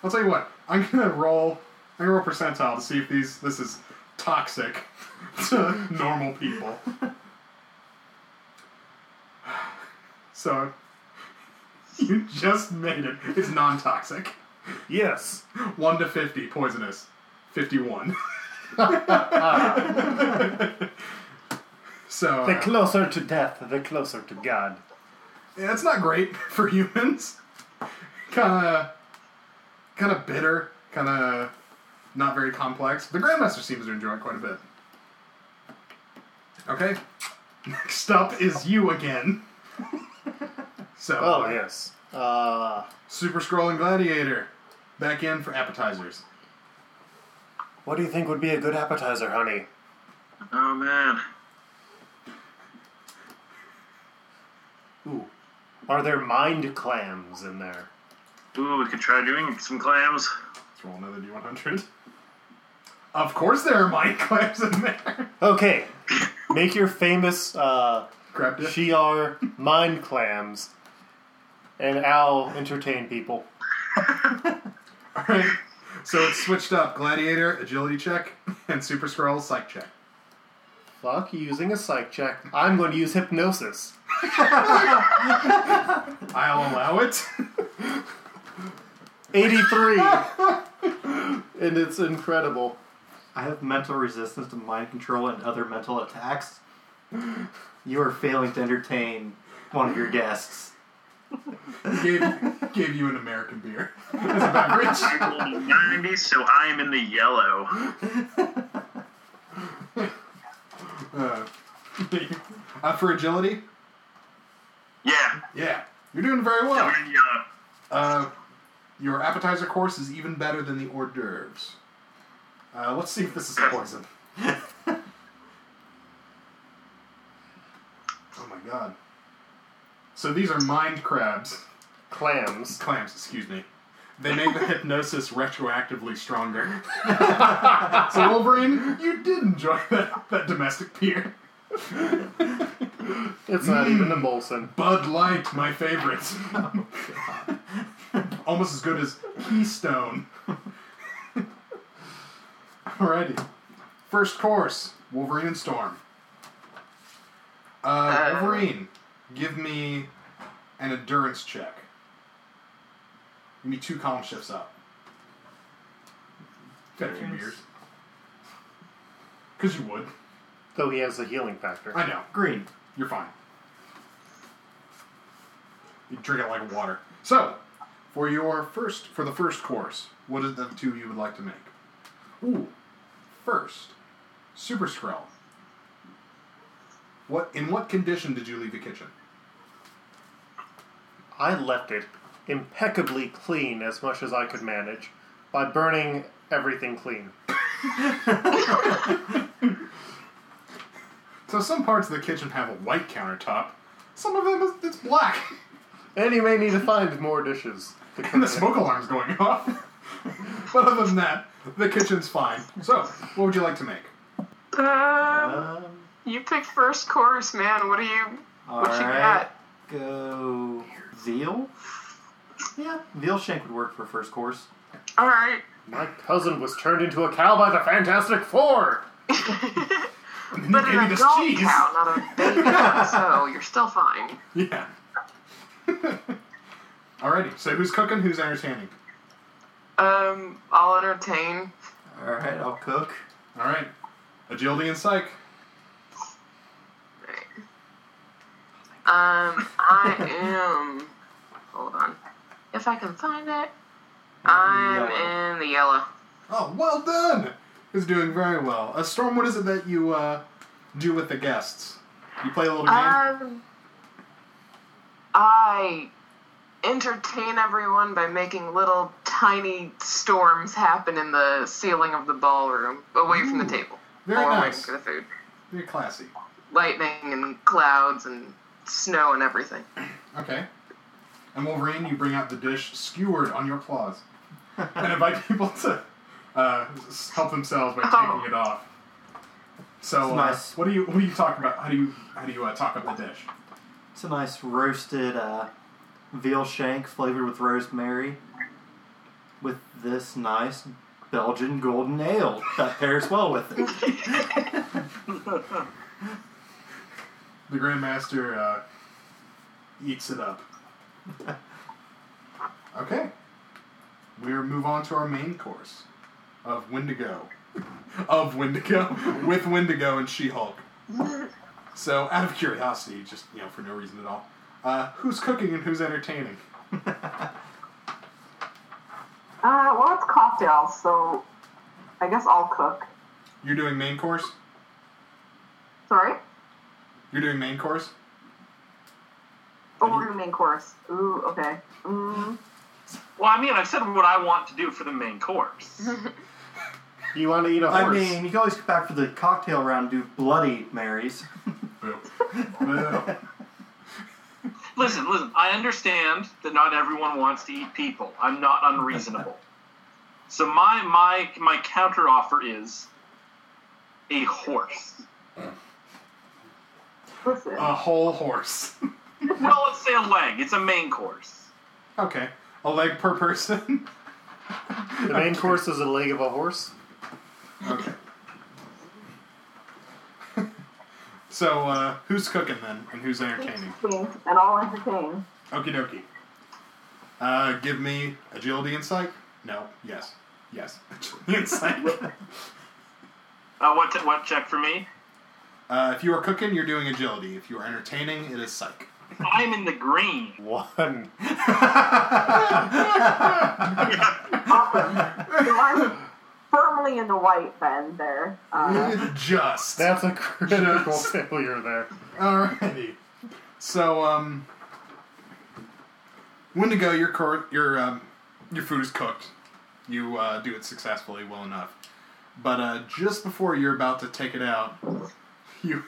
I'll tell you what. I'm gonna roll percentile to see if this is toxic to normal people. So, you just made it. It's non-toxic. Yes. 1 to 50, poisonous. 51. So, the closer to death, the closer to God. Yeah, it's not great for humans. Kind of bitter. Kind of not very complex. The Grandmaster seems to enjoy it quite a bit. Okay. Next up is you again. So, oh, yes. Super Skrull and Gladiator. Back in for appetizers. What do you think would be a good appetizer, honey? Oh, man. Ooh. Are there mind clams in there? Ooh, we could try doing some clams. Let's roll another D100. Of course there are mind clams in there. Okay. Make your famous Shi'ar mind clams, and I'll entertain people. All right. So it's switched up. Gladiator, agility check, and Super Skrull, psych check. Fuck using a psych check. I'm going to use hypnosis. I'll allow it. 83. And it's incredible. I have mental resistance to mind control and other mental attacks. You are failing to entertain one of your guests. Gave you an American beer as a beverage. I rolled 90, so I am in the yellow. For agility? Yeah. Yeah. You're doing very well. I'm in yellow. Your appetizer course is even better than the hors d'oeuvres. Let's see if this is poison. Oh my god. So these are mind crabs. Clams. Clams, excuse me. They make the hypnosis retroactively stronger. So Wolverine, you did enjoy that domestic beer. It's not even a Molson. Bud Light, my favorite. Oh, God. Almost as good as Keystone. Alrighty. First course, Wolverine and Storm. Wolverine. Give me an endurance check. Give me 2 column shifts up. Got a few beers. Because you would. Though he has a healing factor. I know. Green. You're fine. You drink it like water. So, for the first course, what are the 2 you would like to make? Ooh. First, Super Skrull. In what condition did you leave the kitchen? I left it impeccably clean as much as I could manage by burning everything clean. So some parts of the kitchen have a white countertop. Some of them, it's black. And you may need to find more dishes. And the smoke alarm's going off. But other than that, the kitchen's fine. So, what would you like to make? You pick first course, man. What do you... All what you right. got? Go... Veal? Yeah, veal shank would work for first course. Alright. My cousin was turned into a cow by the Fantastic Four! But an adult cow, not a baby cow, so you're still fine. Yeah. Alrighty, so who's cooking, who's entertaining? I'll entertain. Alright, I'll cook. Alright. Agility and psych. I am... Hold on. If I can find it, I'm in the yellow. Oh, well done! He's doing very well. Storm, what is it that you do with the guests? You play a little game? I entertain everyone by making little tiny storms happen in the ceiling of the ballroom, away from the table. Very nice. Away from the food. Very classy. Lightning and clouds and... snow and everything. Okay. And Wolverine, you bring out the dish skewered on your claws and invite people to help themselves by taking it off. So, nice. What do you talk about? How do you talk up the dish? It's a nice roasted veal shank flavored with rosemary, with this nice Belgian golden ale that pairs well with it. The Grandmaster eats it up. Okay. We'll move on to our main course of Wendigo. With Wendigo and She-Hulk. So, out of curiosity, just, for no reason at all, who's cooking and who's entertaining? Well, it's cocktails, so I guess I'll cook. You're doing main course? Sorry? You're doing main course? Oh, we're doing main course. Ooh, okay. Mm. Well, I mean, I said what I want to do for the main course. You want to eat a horse? I mean, you can always get back for the cocktail round and do Bloody Marys. Listen, I understand that not everyone wants to eat people. I'm not unreasonable. So my counter offer is a horse. Listen. A whole horse. Well, let's say a leg. It's a main course. Okay. A leg per person? The main course is a leg of a horse? Okay. So, who's cooking then, and who's entertaining? And I'll entertain. Okie dokie. Give me agility and psych? No. Yes. Agility and psych. What check for me? If you are cooking, you're doing agility. If you are entertaining, it is psych. I'm in the green. One. Awesome. Firmly in the white, then, there. Just. That's a critical failure there. Alrighty. So, Wendigo, your food is cooked. You do it successfully, well enough. But just before you're about to take it out, you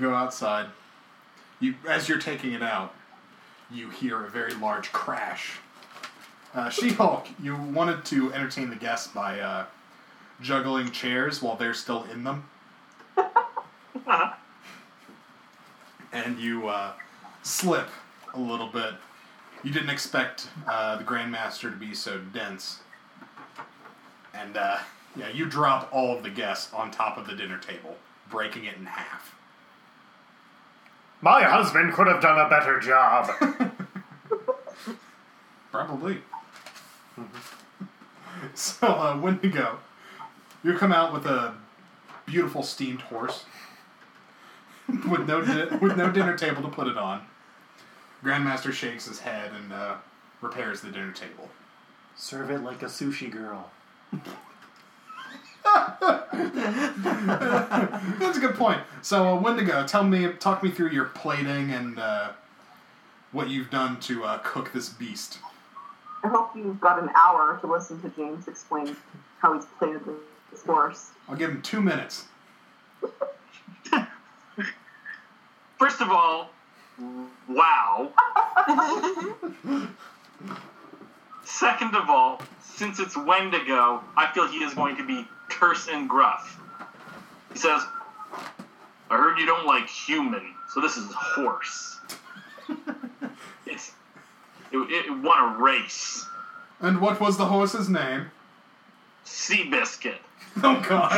go outside. As you're taking it out, you hear a very large crash. She-Hulk, you wanted to entertain the guests by juggling chairs while they're still in them. And you slip a little bit. You didn't expect the Grandmaster to be so dense. And you drop all of the guests on top of the dinner table, breaking it in half. My husband could have done a better job. Probably. So, Wendigo, you come out with a beautiful steamed horse with no dinner table to put it on. Grandmaster shakes his head and repairs the dinner table. Serve it like a sushi girl. That's a good point. So, Wendigo, talk me through your plating and what you've done to cook this beast. I hope you've got an hour to listen to James explain how he's plated this horse. I'll give him 2 minutes. First of all, wow. Second of all, since it's Wendigo, I feel he is going to be terse and gruff. He says, I heard you don't like human, so this is horse. It won a race. And what was the horse's name? Seabiscuit. Oh, God.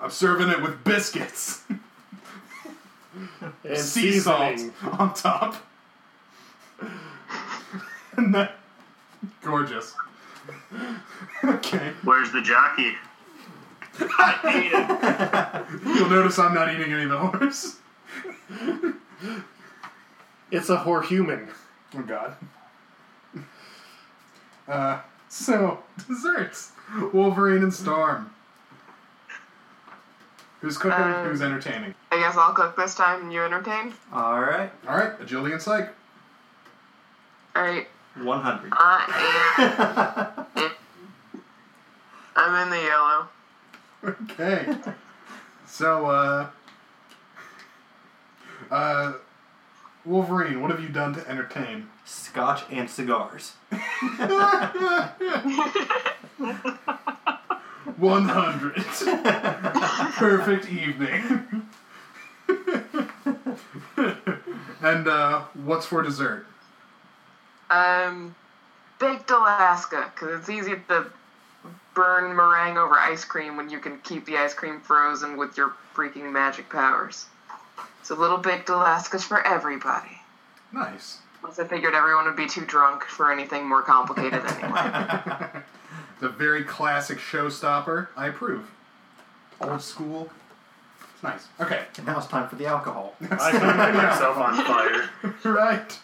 I'm serving it with biscuits. And sea salt on top. And that... Gorgeous. Okay. Where's the jockey? I ate it. You'll notice I'm not eating any of the horse. It's a whore human. Oh, God. So, desserts. Wolverine and Storm. Who's cooking? Who's entertaining? I guess I'll cook this time and you entertain. All right. Agility and psych. All right. 100. I'm in the yellow. Okay. So, Wolverine, what have you done to entertain? Scotch and cigars. 100. Perfect evening. And, what's for dessert? Baked Alaska, because it's easy to burn meringue over ice cream when you can keep the ice cream frozen with your freaking magic powers. So little baked Alaska's for everybody. Nice. Plus I figured everyone would be too drunk for anything more complicated anyway. The very classic showstopper. I approve. Old school. It's nice. Okay. And now it's time for the alcohol. I can light myself on fire. Right.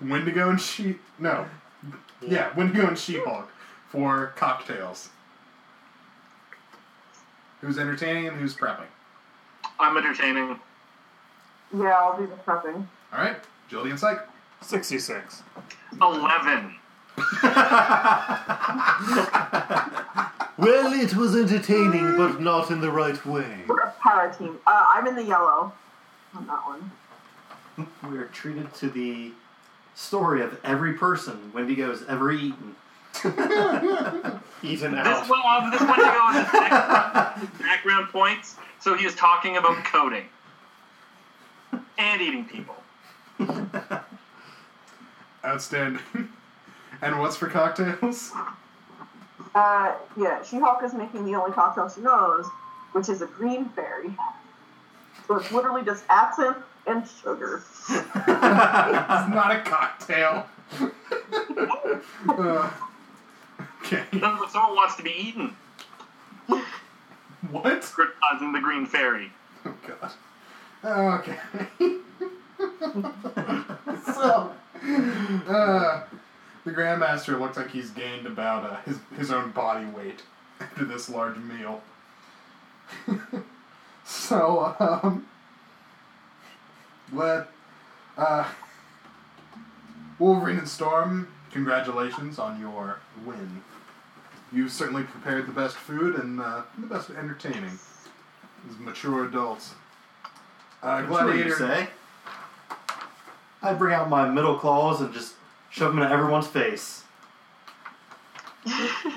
Wendigo and Wendigo and She-Hulk for cocktails. Who's entertaining and who's prepping? I'm entertaining. Yeah, I'll do the prepping. All right. Jody and Psych. 66. 11. Well, it was entertaining, but not in the right way. We're a power team. I'm in the yellow on that one. We are treated to the story of every person Wendigo has ever eaten. Eaten out. This Wendigo is background points, so he is talking about coding. And eating people. Outstanding. And what's for cocktails? Yeah, She-Hulk is making the only cocktail she knows, which is a green fairy. So it's literally just absinthe and sugar. It's not a cocktail. Okay. That's what someone wants to be eaten. What? Criticizing the green fairy. Oh, God. Okay. So, the Grandmaster looks like he's gained about his own body weight after this large meal. So, Wolverine and Storm, congratulations on your win. You've certainly prepared the best food and the best entertaining as mature adults. Gladiator. Say. I bring out my middle claws and just shove them in everyone's face. You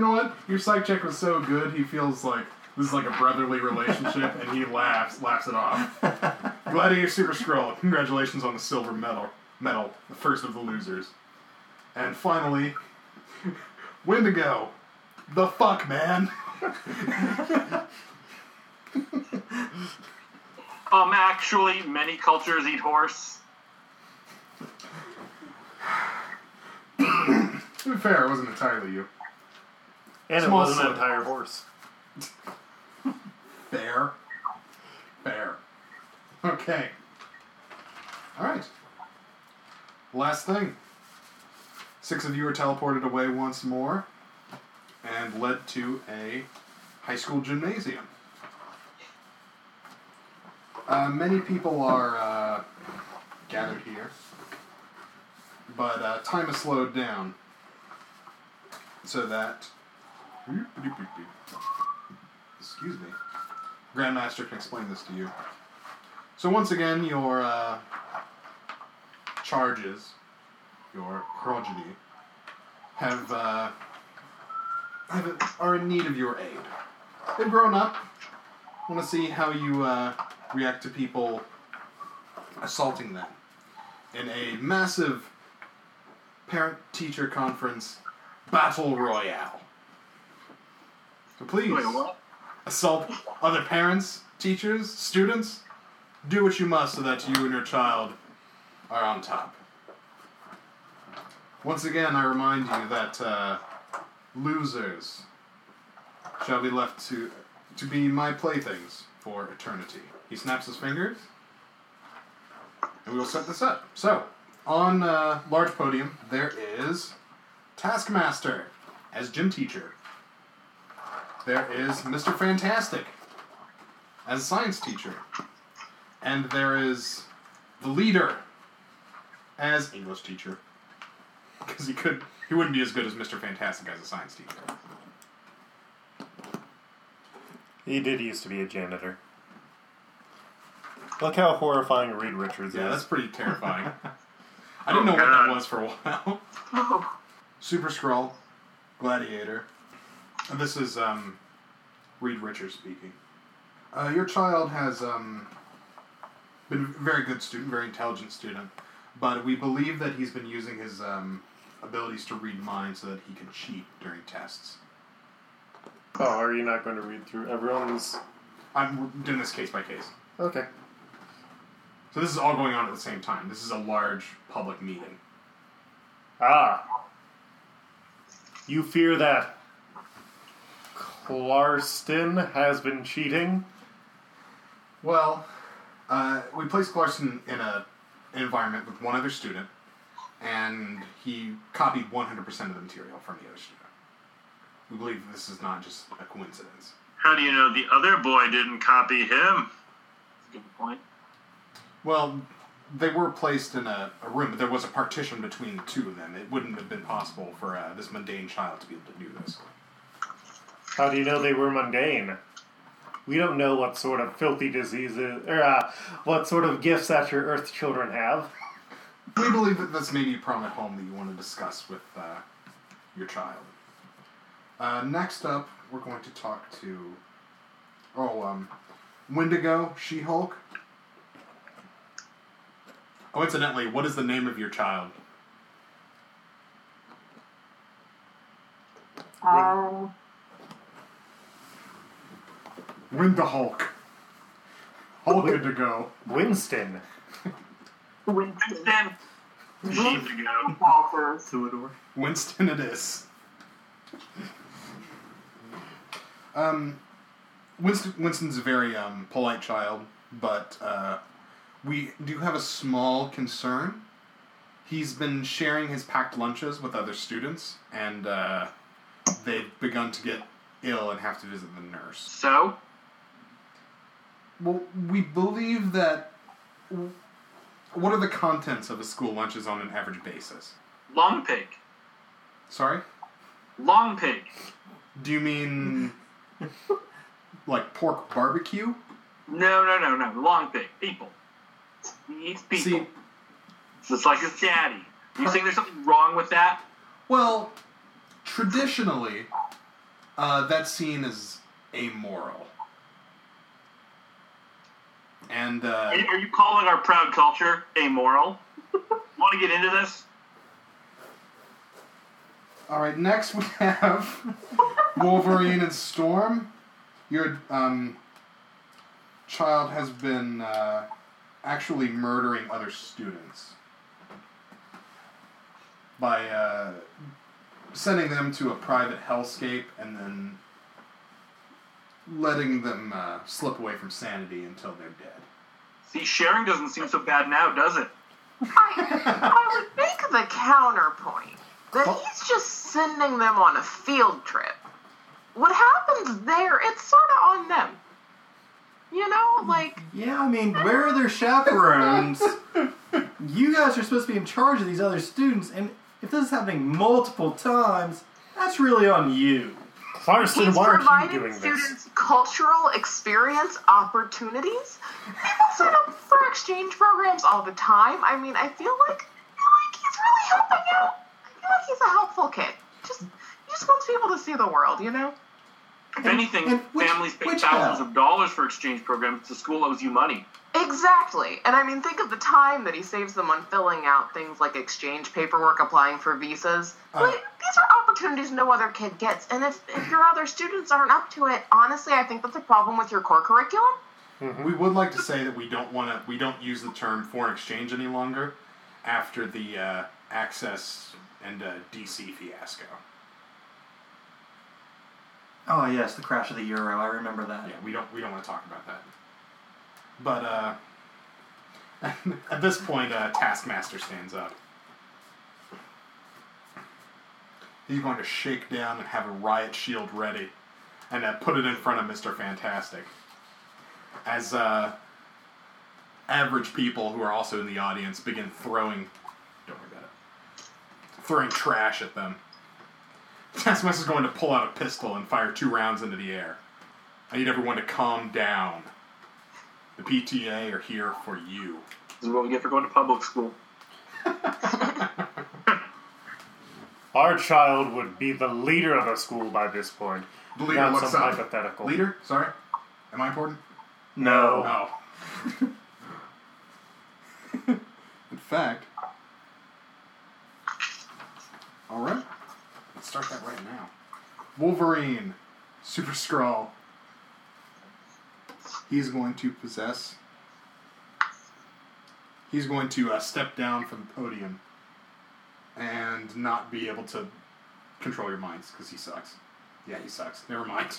know what? Your psych check was so good, he feels like this is like a brotherly relationship, and he laughs it off. Gladiator Super Skrull, congratulations on the silver medal, the first of the losers. And finally, Wendigo, the fuck, man. Actually, many cultures eat horse. To be fair, it wasn't entirely you. And it wasn't an entire horse. Fair. Okay. Alright. Last thing. 6 of you were teleported away once more and led to a high school gymnasium. Many people are gathered here, but time has slowed down so that, excuse me, Grandmaster can explain this to you. So once again, your charges, your progeny, are in need of your aid. They've grown up. I want to see how you react to people assaulting them in a massive parent-teacher conference battle royale. So please, assault other parents, teachers, students. Do what you must so that you and your child are on top. Once again, I remind you that losers shall be left to be my playthings for eternity. He snaps his fingers, and we will set this up. So, on large podium, there is Taskmaster as gym teacher. There is Mr. Fantastic as science teacher. And there is the leader as English teacher. Because he wouldn't be as good as Mr. Fantastic as a science teacher. He did used to be a janitor. Look how horrifying Reed Richards is. Yeah, that's pretty terrifying. I didn't know what that was for a while. Super Skrull, Gladiator. And this is Reed Richards speaking. Your child has been a very good student, very intelligent student, but we believe that he's been using his abilities to read minds so that he can cheat during tests. Oh, are you not going to read through everyone's... I'm doing this case by case. Okay. So this is all going on at the same time. This is a large public meeting. Ah. You fear that Klarston has been cheating? Well, we placed Klarston in an environment with one other student, and he copied 100% of the material from the other student. We believe this is not just a coincidence. How do you know the other boy didn't copy him? That's a good point. Well, they were placed in a room, but there was a partition between the two of them. It wouldn't have been possible for this mundane child to be able to do this. How do you know they were mundane? We don't know what sort of filthy diseases, or what sort of gifts that your Earth children have. We believe that this may be a problem at home that you want to discuss with your child. Next up, we're going to talk to... Wendigo, She-Hulk. Oh, incidentally, what is the name of your child? Windahulk. Hulk-a-digo. Winston. Winston. Winston. Winston it is. Winston's a very polite child, but we do have a small concern. He's been sharing his packed lunches with other students, and they've begun to get ill and have to visit the nurse. So? Well, we believe that... What are the contents of a school lunches on an average basis? Long pig. Sorry? Long pig. Do you mean... like pork barbecue? No. Long pig. People. He eats people. See, just like his daddy. You think there's something wrong with that? Well, traditionally, that's seen as amoral. And are you calling our proud culture amoral? Want to get into this? All right. Next, we have Wolverine and Storm. Your child has been actually murdering other students by sending them to a private hellscape and then letting them slip away from sanity until they're dead. See, sharing doesn't seem so bad now, does it? I would make the counterpoint that he's just sending them on a field trip. What happens there, it's sort of on them. You know, like... Yeah, I mean, where are their chaperones? You guys are supposed to be in charge of these other students, and if this is happening multiple times, that's really on you. Clarkson, why are you doing this? He's providing students cultural experience opportunities. People set up for exchange programs all the time. I mean, I feel like he's really helping out. I feel like he's a helpful kid. He just wants people to see the world, you know? If anything, families pay thousands of dollars for exchange programs. The school owes you money. Exactly. And I mean, think of the time that he saves them on filling out things like exchange paperwork, applying for visas. These are opportunities no other kid gets. And if your other students aren't up to it, honestly, I think that's a problem with your core curriculum. Mm-hmm. We would like to say that we don't use the term foreign exchange any longer after the Access and DC fiasco. Oh, yes, the crash of the euro. I remember that. Yeah, we don't want to talk about that. But, at this point, Taskmaster stands up. He's going to shake down and have a riot shield ready and put it in front of Mr. Fantastic. As, average people who are also in the audience begin throwing trash at them. Taskmaster's going to pull out a pistol and fire 2 rounds into the air. I need everyone to calm down. The PTA are here for you. This is what we get for going to public school. Our child would be the leader of a school by this point. The leader not looks some up. Hypothetical. Leader? Sorry? Am I important? No. Oh. In fact... All right. Let's start that right now. Wolverine, Super Skrull. He's going to possess. He's going to step down from the podium and not be able to control your minds because he sucks. Yeah, he sucks. Never mind.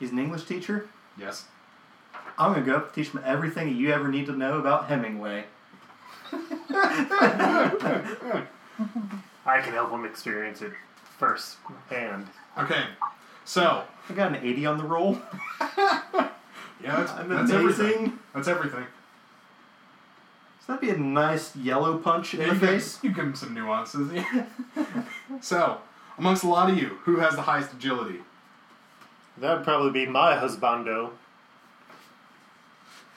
He's an English teacher? Yes. I'm going to go up and teach him everything you ever need to know about Hemingway. I can help him experience it firsthand. Okay, So I got an 80 on the roll. That's everything. That's everything. So that'd be a nice yellow punch in the face. You give him some nuances. Yeah. So, amongst a lot of you, who has the highest agility? That'd probably be my husbando.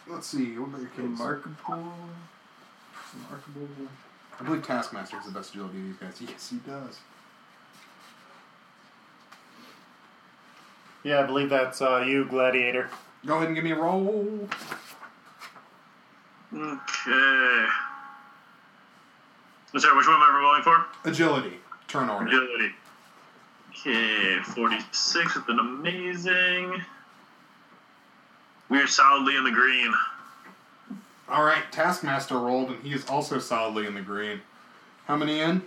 Let's see. What about your kids? Remarkable. I believe Taskmaster has the best agility of these guys. Yes, he does. Yeah, I believe that's you, Gladiator. Go ahead and give me a roll. Okay. I'm sorry, which one am I rolling for? Agility. Turn order. Agility. Okay, 46 has been amazing. We are solidly in the green. All right, Taskmaster rolled, and he is also solidly in the green. How many in?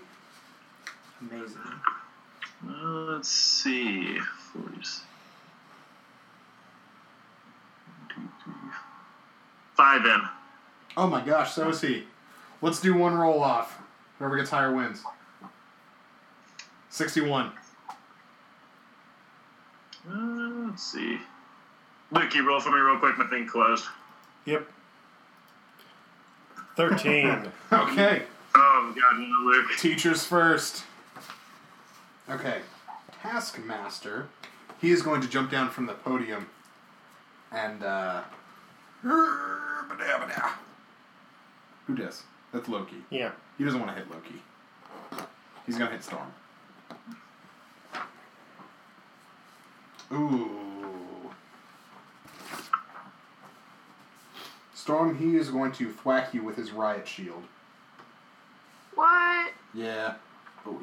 Amazing. Let's see. 46. 5 in. Oh my gosh, so is he. Let's do one roll off. Whoever gets higher wins. 61. Let's see. Luke, you roll for me real quick. My thing closed. Yep. 13. Okay. Oh, God, no, Luke. Teachers first. Okay. Taskmaster. He is going to jump down from the podium and, Who does? That's Loki. Yeah. He doesn't want to hit Loki. He's going to hit Storm. Ooh. Storm, he is going to thwack you with his riot shield. What? Yeah. Ooh.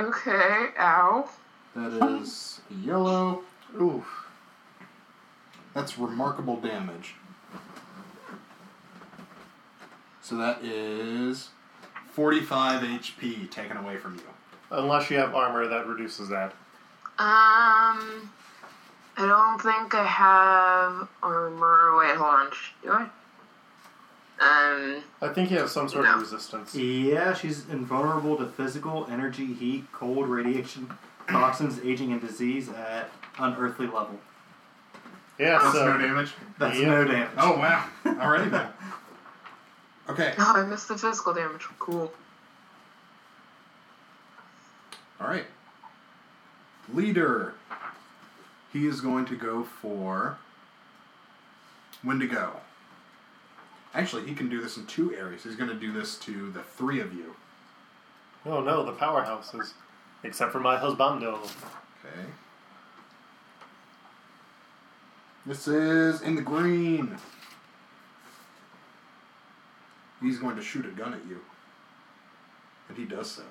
Okay. Ow. That is yellow. Ooh. That's remarkable damage. So that is 45 HP taken away from you. Unless you have armor, that reduces that. I don't think I have armor. Wait, hold on. Do I? I think you have some sort of resistance. Yeah, she's invulnerable to physical, energy, heat, cold, radiation, toxins, aging, and disease at unearthly level. Yeah, that's no damage. That's no damage. Oh, wow. Alrighty then. Okay. Oh, I missed the physical damage. Cool. Alright. Leader. He is going to go for Wendigo. Actually, he can do this in two areas. He's going to do this to the three of you. Oh, no. The powerhouses. Except for my husbando. Okay. This is in the green. He's going to shoot a gun at you. And he does so.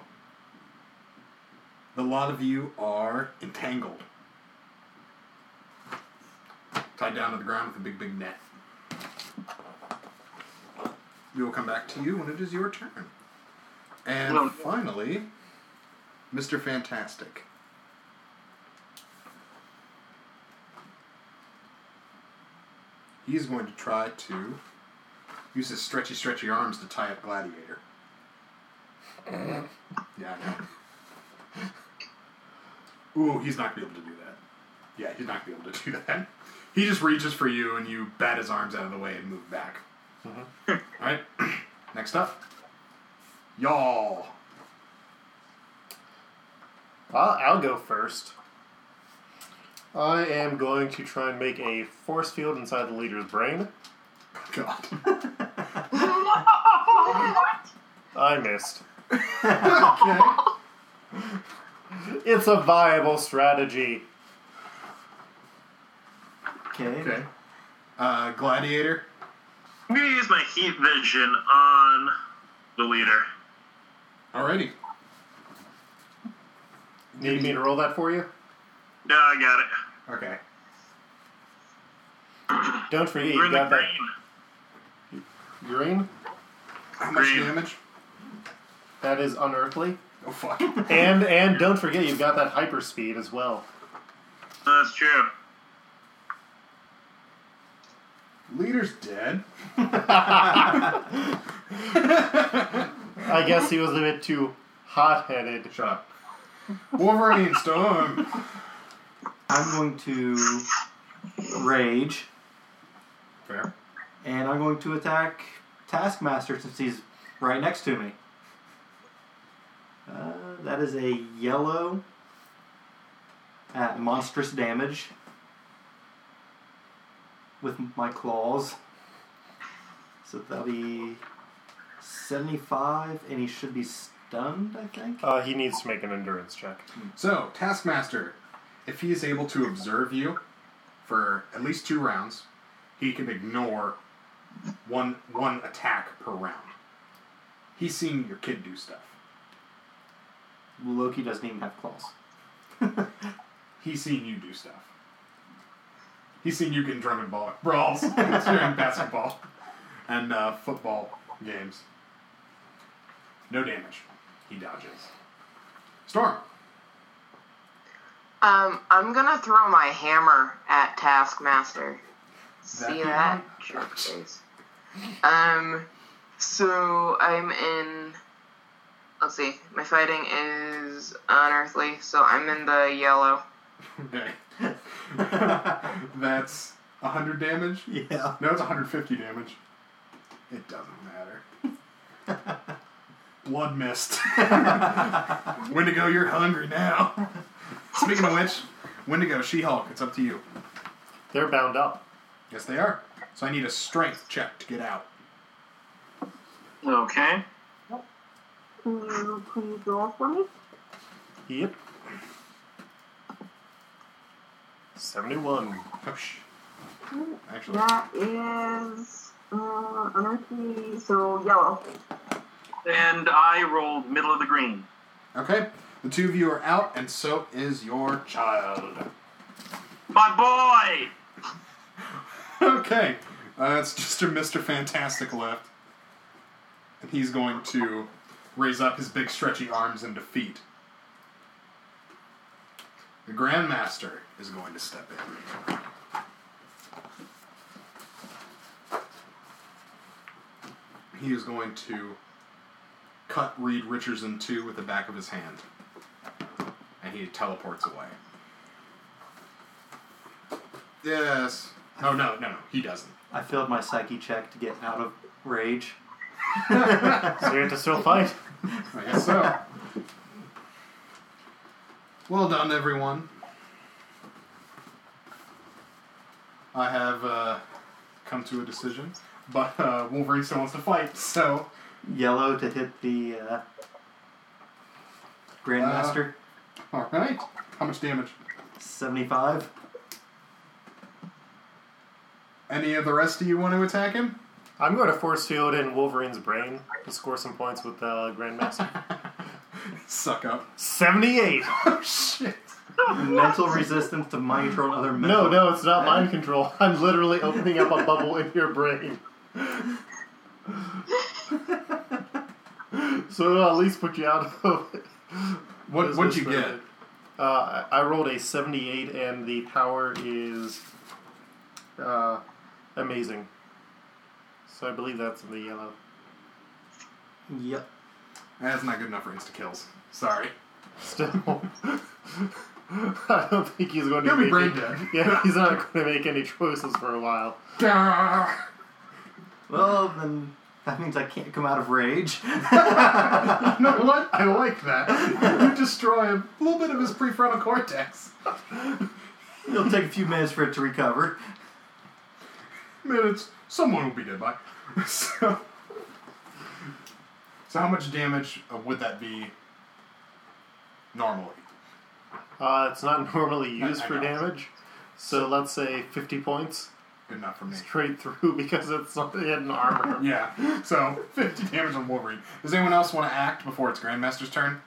A lot of you are entangled. Tied down to the ground with a big, big net. We will come back to you when it is your turn. And finally, Mr. Fantastic. He's going to try to use his stretchy, stretchy arms to tie up Gladiator. Yeah, I know. Ooh, he's not going to be able to do that. Yeah, he's not going to be able to do that. He just reaches for you, and you bat his arms out of the way and move back. Uh-huh. Alright, next up. Y'all. I'll go first. I am going to try and make a force field inside the leader's brain. God. What? I missed. Okay. It's a viable strategy. Okay. Gladiator? I'm going to use my heat vision on the leader. Alrighty. Need me to roll that for you? No, I got it. Okay. Don't forget, you got that. Green? How much damage? That is unearthly. Oh, fuck. And don't forget, you've got that hyperspeed as well. That's true. Leader's dead. I guess he was a bit too hot-headed. Shut up. Wolverine Storm. I'm going to rage. Fair. And I'm going to attack Taskmaster since he's right next to me. That is a yellow at monstrous damage with my claws. So that'll be 75, and he should be stunned, I think? He needs to make an endurance check. So, Taskmaster, if he is able to observe you for at least 2 rounds, he can ignore one attack per round. He's seen your kid do stuff. Loki doesn't even have claws. He's seen you do stuff. He's seen you get drum and ball brawls during basketball and football games. No damage. He dodges. Storm. I'm gonna throw my hammer at Taskmaster. See that? Sure, please. So I'm in. Let's see. My fighting is unearthly, so I'm in the yellow. Okay. That's 100 damage? Yeah. No, it's 150 damage. It doesn't matter. Blood mist. Wendigo, you're hungry now. Speaking of which, Wendigo, She-Hulk, it's up to you. They're bound up. Yes, they are. So I need a strength check to get out. Okay. Can you go off for me? Yep. 71. Actually, that is unearthly, so yellow. And I rolled middle of the green. Okay. The two of you are out, and so is your child. My boy! Okay. It's just Mr. Fantastic left. And he's going to raise up his big stretchy arms into feet. The Grandmaster is going to step in. He is going to cut Reed Richards in two with the back of his hand. And he teleports away. Yes. Oh, no, he doesn't. I failed my psyche check to get out of rage. So you have to still fight. I guess so. Well done, everyone. I have come to a decision, but Wolverine still wants to fight, so... Yellow to hit the Grandmaster. Alright. How much damage? 75. Any of the rest of you want to attack him? I'm going to force field in Wolverine's brain to score some points with the Grandmaster. Suck up. 78! Oh, shit. Mental resistance to mind control and other mental... No, it's not mind control. I'm literally opening up a bubble in your brain. So it'll at least put you out of it. What'd you get? I rolled a 78, and the power is amazing. So I believe that's in the yellow. Yep. That's not good enough for insta-kills. Sorry. Still. I don't think he's going to be brain dead. Yeah, he's not going to make any choices for a while. Well, then... That means I can't come out of rage. You know what? I like that. You destroy a little bit of his prefrontal cortex. It'll take a few minutes for it to recover. Minutes. Someone will be dead by. So how much damage would that be normally? It's not normally used for damage. So let's say 50 points. Good enough for me. Straight through because it's hidden armor. Yeah. So 50 damage on Wolverine. Does anyone else want to act before it's Grandmaster's turn?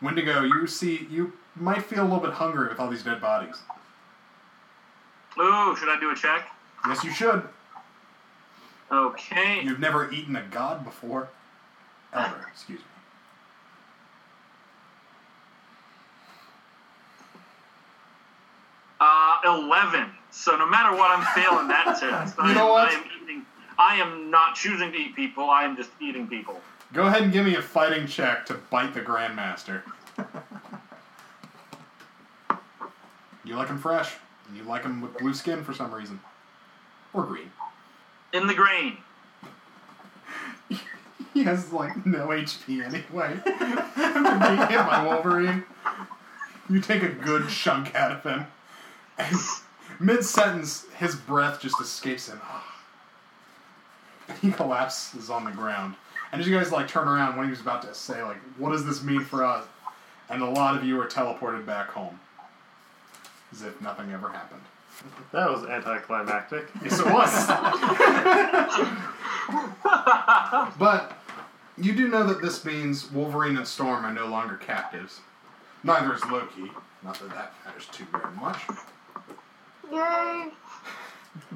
Wendigo, you might feel a little bit hungry with all these dead bodies. Ooh, should I do a check? Yes, you should. Okay. You've never eaten a god before. Ever, excuse me. $11. So no matter what, I'm failing that test. You know what? I am not choosing to eat people. I am just eating people. Go ahead and give me a fighting check to bite the Grandmaster. You like them fresh, and you like them with blue skin for some reason. Or green. In the grain. He has, like, no HP anyway. After being hit by Wolverine, you take a good chunk out of him. And mid-sentence, his breath just escapes him. He collapses on the ground. And as you guys, like, turn around, when he was about to say, like, what does this mean for us? And a lot of you are teleported back home. As if nothing ever happened. That was anticlimactic. Yes, it was. But you do know that this means Wolverine and Storm are no longer captives. Neither is Loki. Not that that matters too very much. Yay!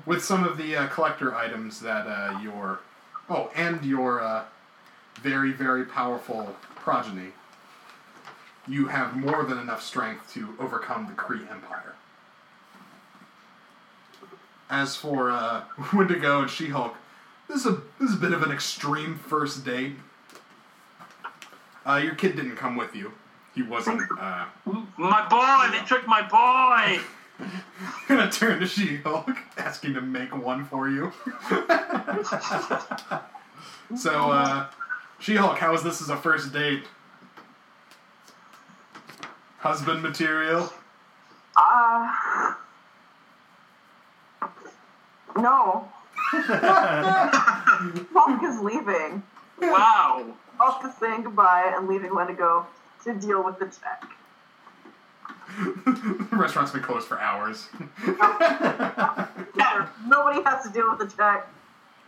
With some of the collector items that your... Oh, and your very, very powerful progeny. You have more than enough strength to overcome the Kree Empire. As for Wendigo and She-Hulk, this is a bit of an extreme first date. Your kid didn't come with you. He wasn't... my boy! You know. They tricked my boy! I'm going to turn to She-Hulk, asking to make one for you. So, She-Hulk, how is this as a first date? Husband material? No. Hulk is leaving. Wow. Hulk is saying goodbye and leaving Wendigo to deal with the check. The restaurant's been closed for hours. Nobody has to deal with the check.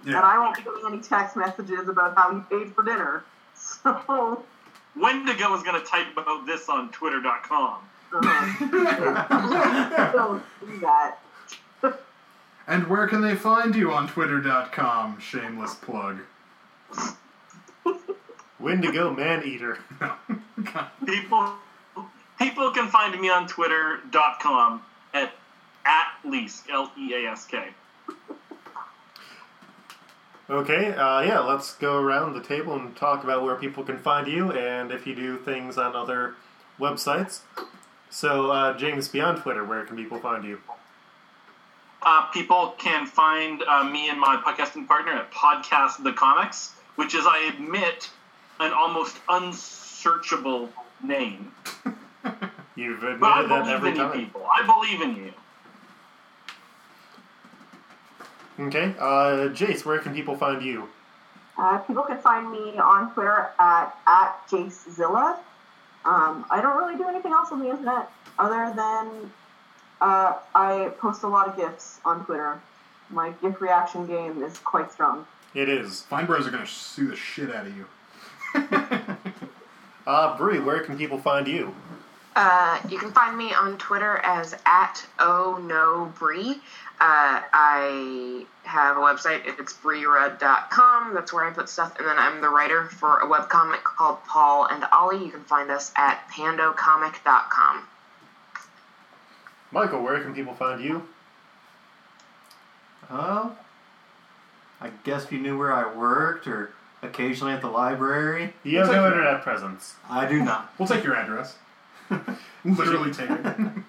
Yeah. And I won't be getting any text messages about how you paid for dinner. So... Wendigo is going to type about this on Twitter.com. Don't do that. And where can they find you on Twitter.com? Shameless plug. Wendigo Man-Eater. People can find me on Twitter.com at least, L-E-A-S-K. Okay, yeah, let's go around the table and talk about where people can find you and if you do things on other websites. So, James, beyond Twitter, where can people find you? People can find me and my podcasting partner at Podcast The Comics, which is, I admit, an almost unsearchable name. You've admitted that every time. I believe in you, people. I believe in you. Okay. Jace, where can people find you? People can find me on Twitter at JaceZilla. I don't really do anything else on the internet other than I post a lot of GIFs on Twitter. My GIF reaction game is quite strong. It is. Fine Bros are going to sue the shit out of you. Bree, where can people find you? You can find me on Twitter as at OhNoBree. I have a website. It's breera.com. That's where I put stuff. And then I'm the writer for a webcomic called Paul and Ollie. You can find us at pandocomic.com. Michael, where can people find you? I guess if you knew where I worked or occasionally at the library. You have no internet presence. I do not. We'll take your address. Literally take it.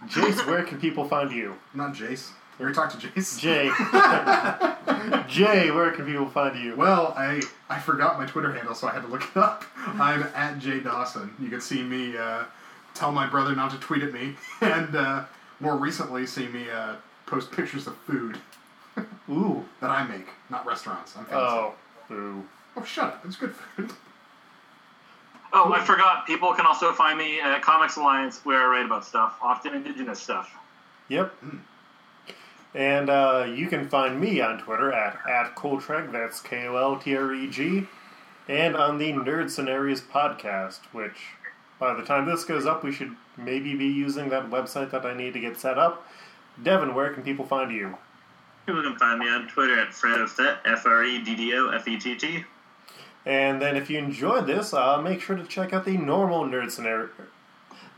Jace, where can people find you? Not Jace. You ever talk to Jace? Jay. Jay, where can people find you? Well, I forgot my Twitter handle, so I had to look it up. I'm at Jay Dawson. You can see me tell my brother not to tweet at me. And... more recently, see me post pictures of food. Ooh. That I make, not restaurants. I'm fancy. Oh. Ooh. Oh, shut up. It's good food. Oh, cool. I forgot. People can also find me at Comics Alliance, where I write about stuff, often indigenous stuff. Yep. Mm. And you can find me on Twitter at Koltreg, that's K-O-L-T-R-E-G, and on the Nerd Scenarios podcast, which... By the time this goes up, we should maybe be using that website that I need to get set up. Devin, where can people find you? People can find me on Twitter at FreddoFett, F-R-E-D-D-O-F-E-T-T. And then if you enjoyed this, make sure to check out the normal Nerd Scenario...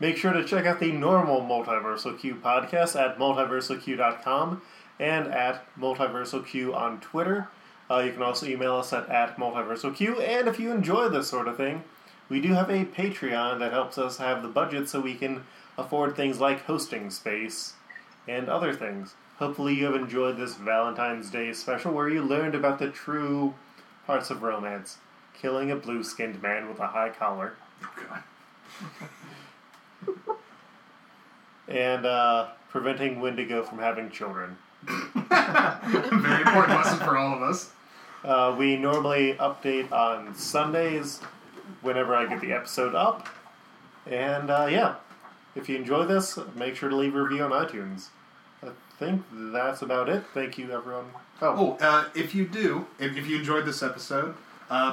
Make sure to check out the normal Multiversal Q podcast at multiversalq.com and at multiversalq on Twitter. You can also email us at multiversalq. And if you enjoy this sort of thing, we do have a Patreon that helps us have the budget so we can afford things like hosting space and other things. Hopefully you have enjoyed this Valentine's Day special where you learned about the true parts of romance. Killing a blue-skinned man with a high collar. Oh, God. And preventing Wendigo from having children. Very important lesson for all of us. We normally update on Sundays whenever I get the episode up. And, yeah. If you enjoy this, make sure to leave a review on iTunes. I think that's about it. Thank you, everyone. If you do, if you enjoyed this episode,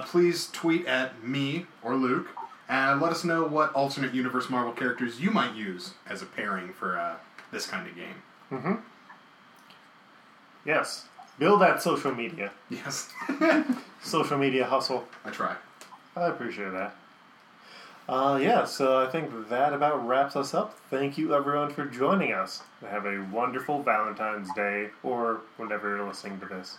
please tweet at me or Luke and let us know what alternate universe Marvel characters you might use as a pairing for this kind of game. Mm-hmm. Yes. Build that social media. Yes. Social media hustle. I try. I appreciate that. Yeah, so I think that about wraps us up. Thank you, everyone, for joining us. Have a wonderful Valentine's Day, or whenever you're listening to this.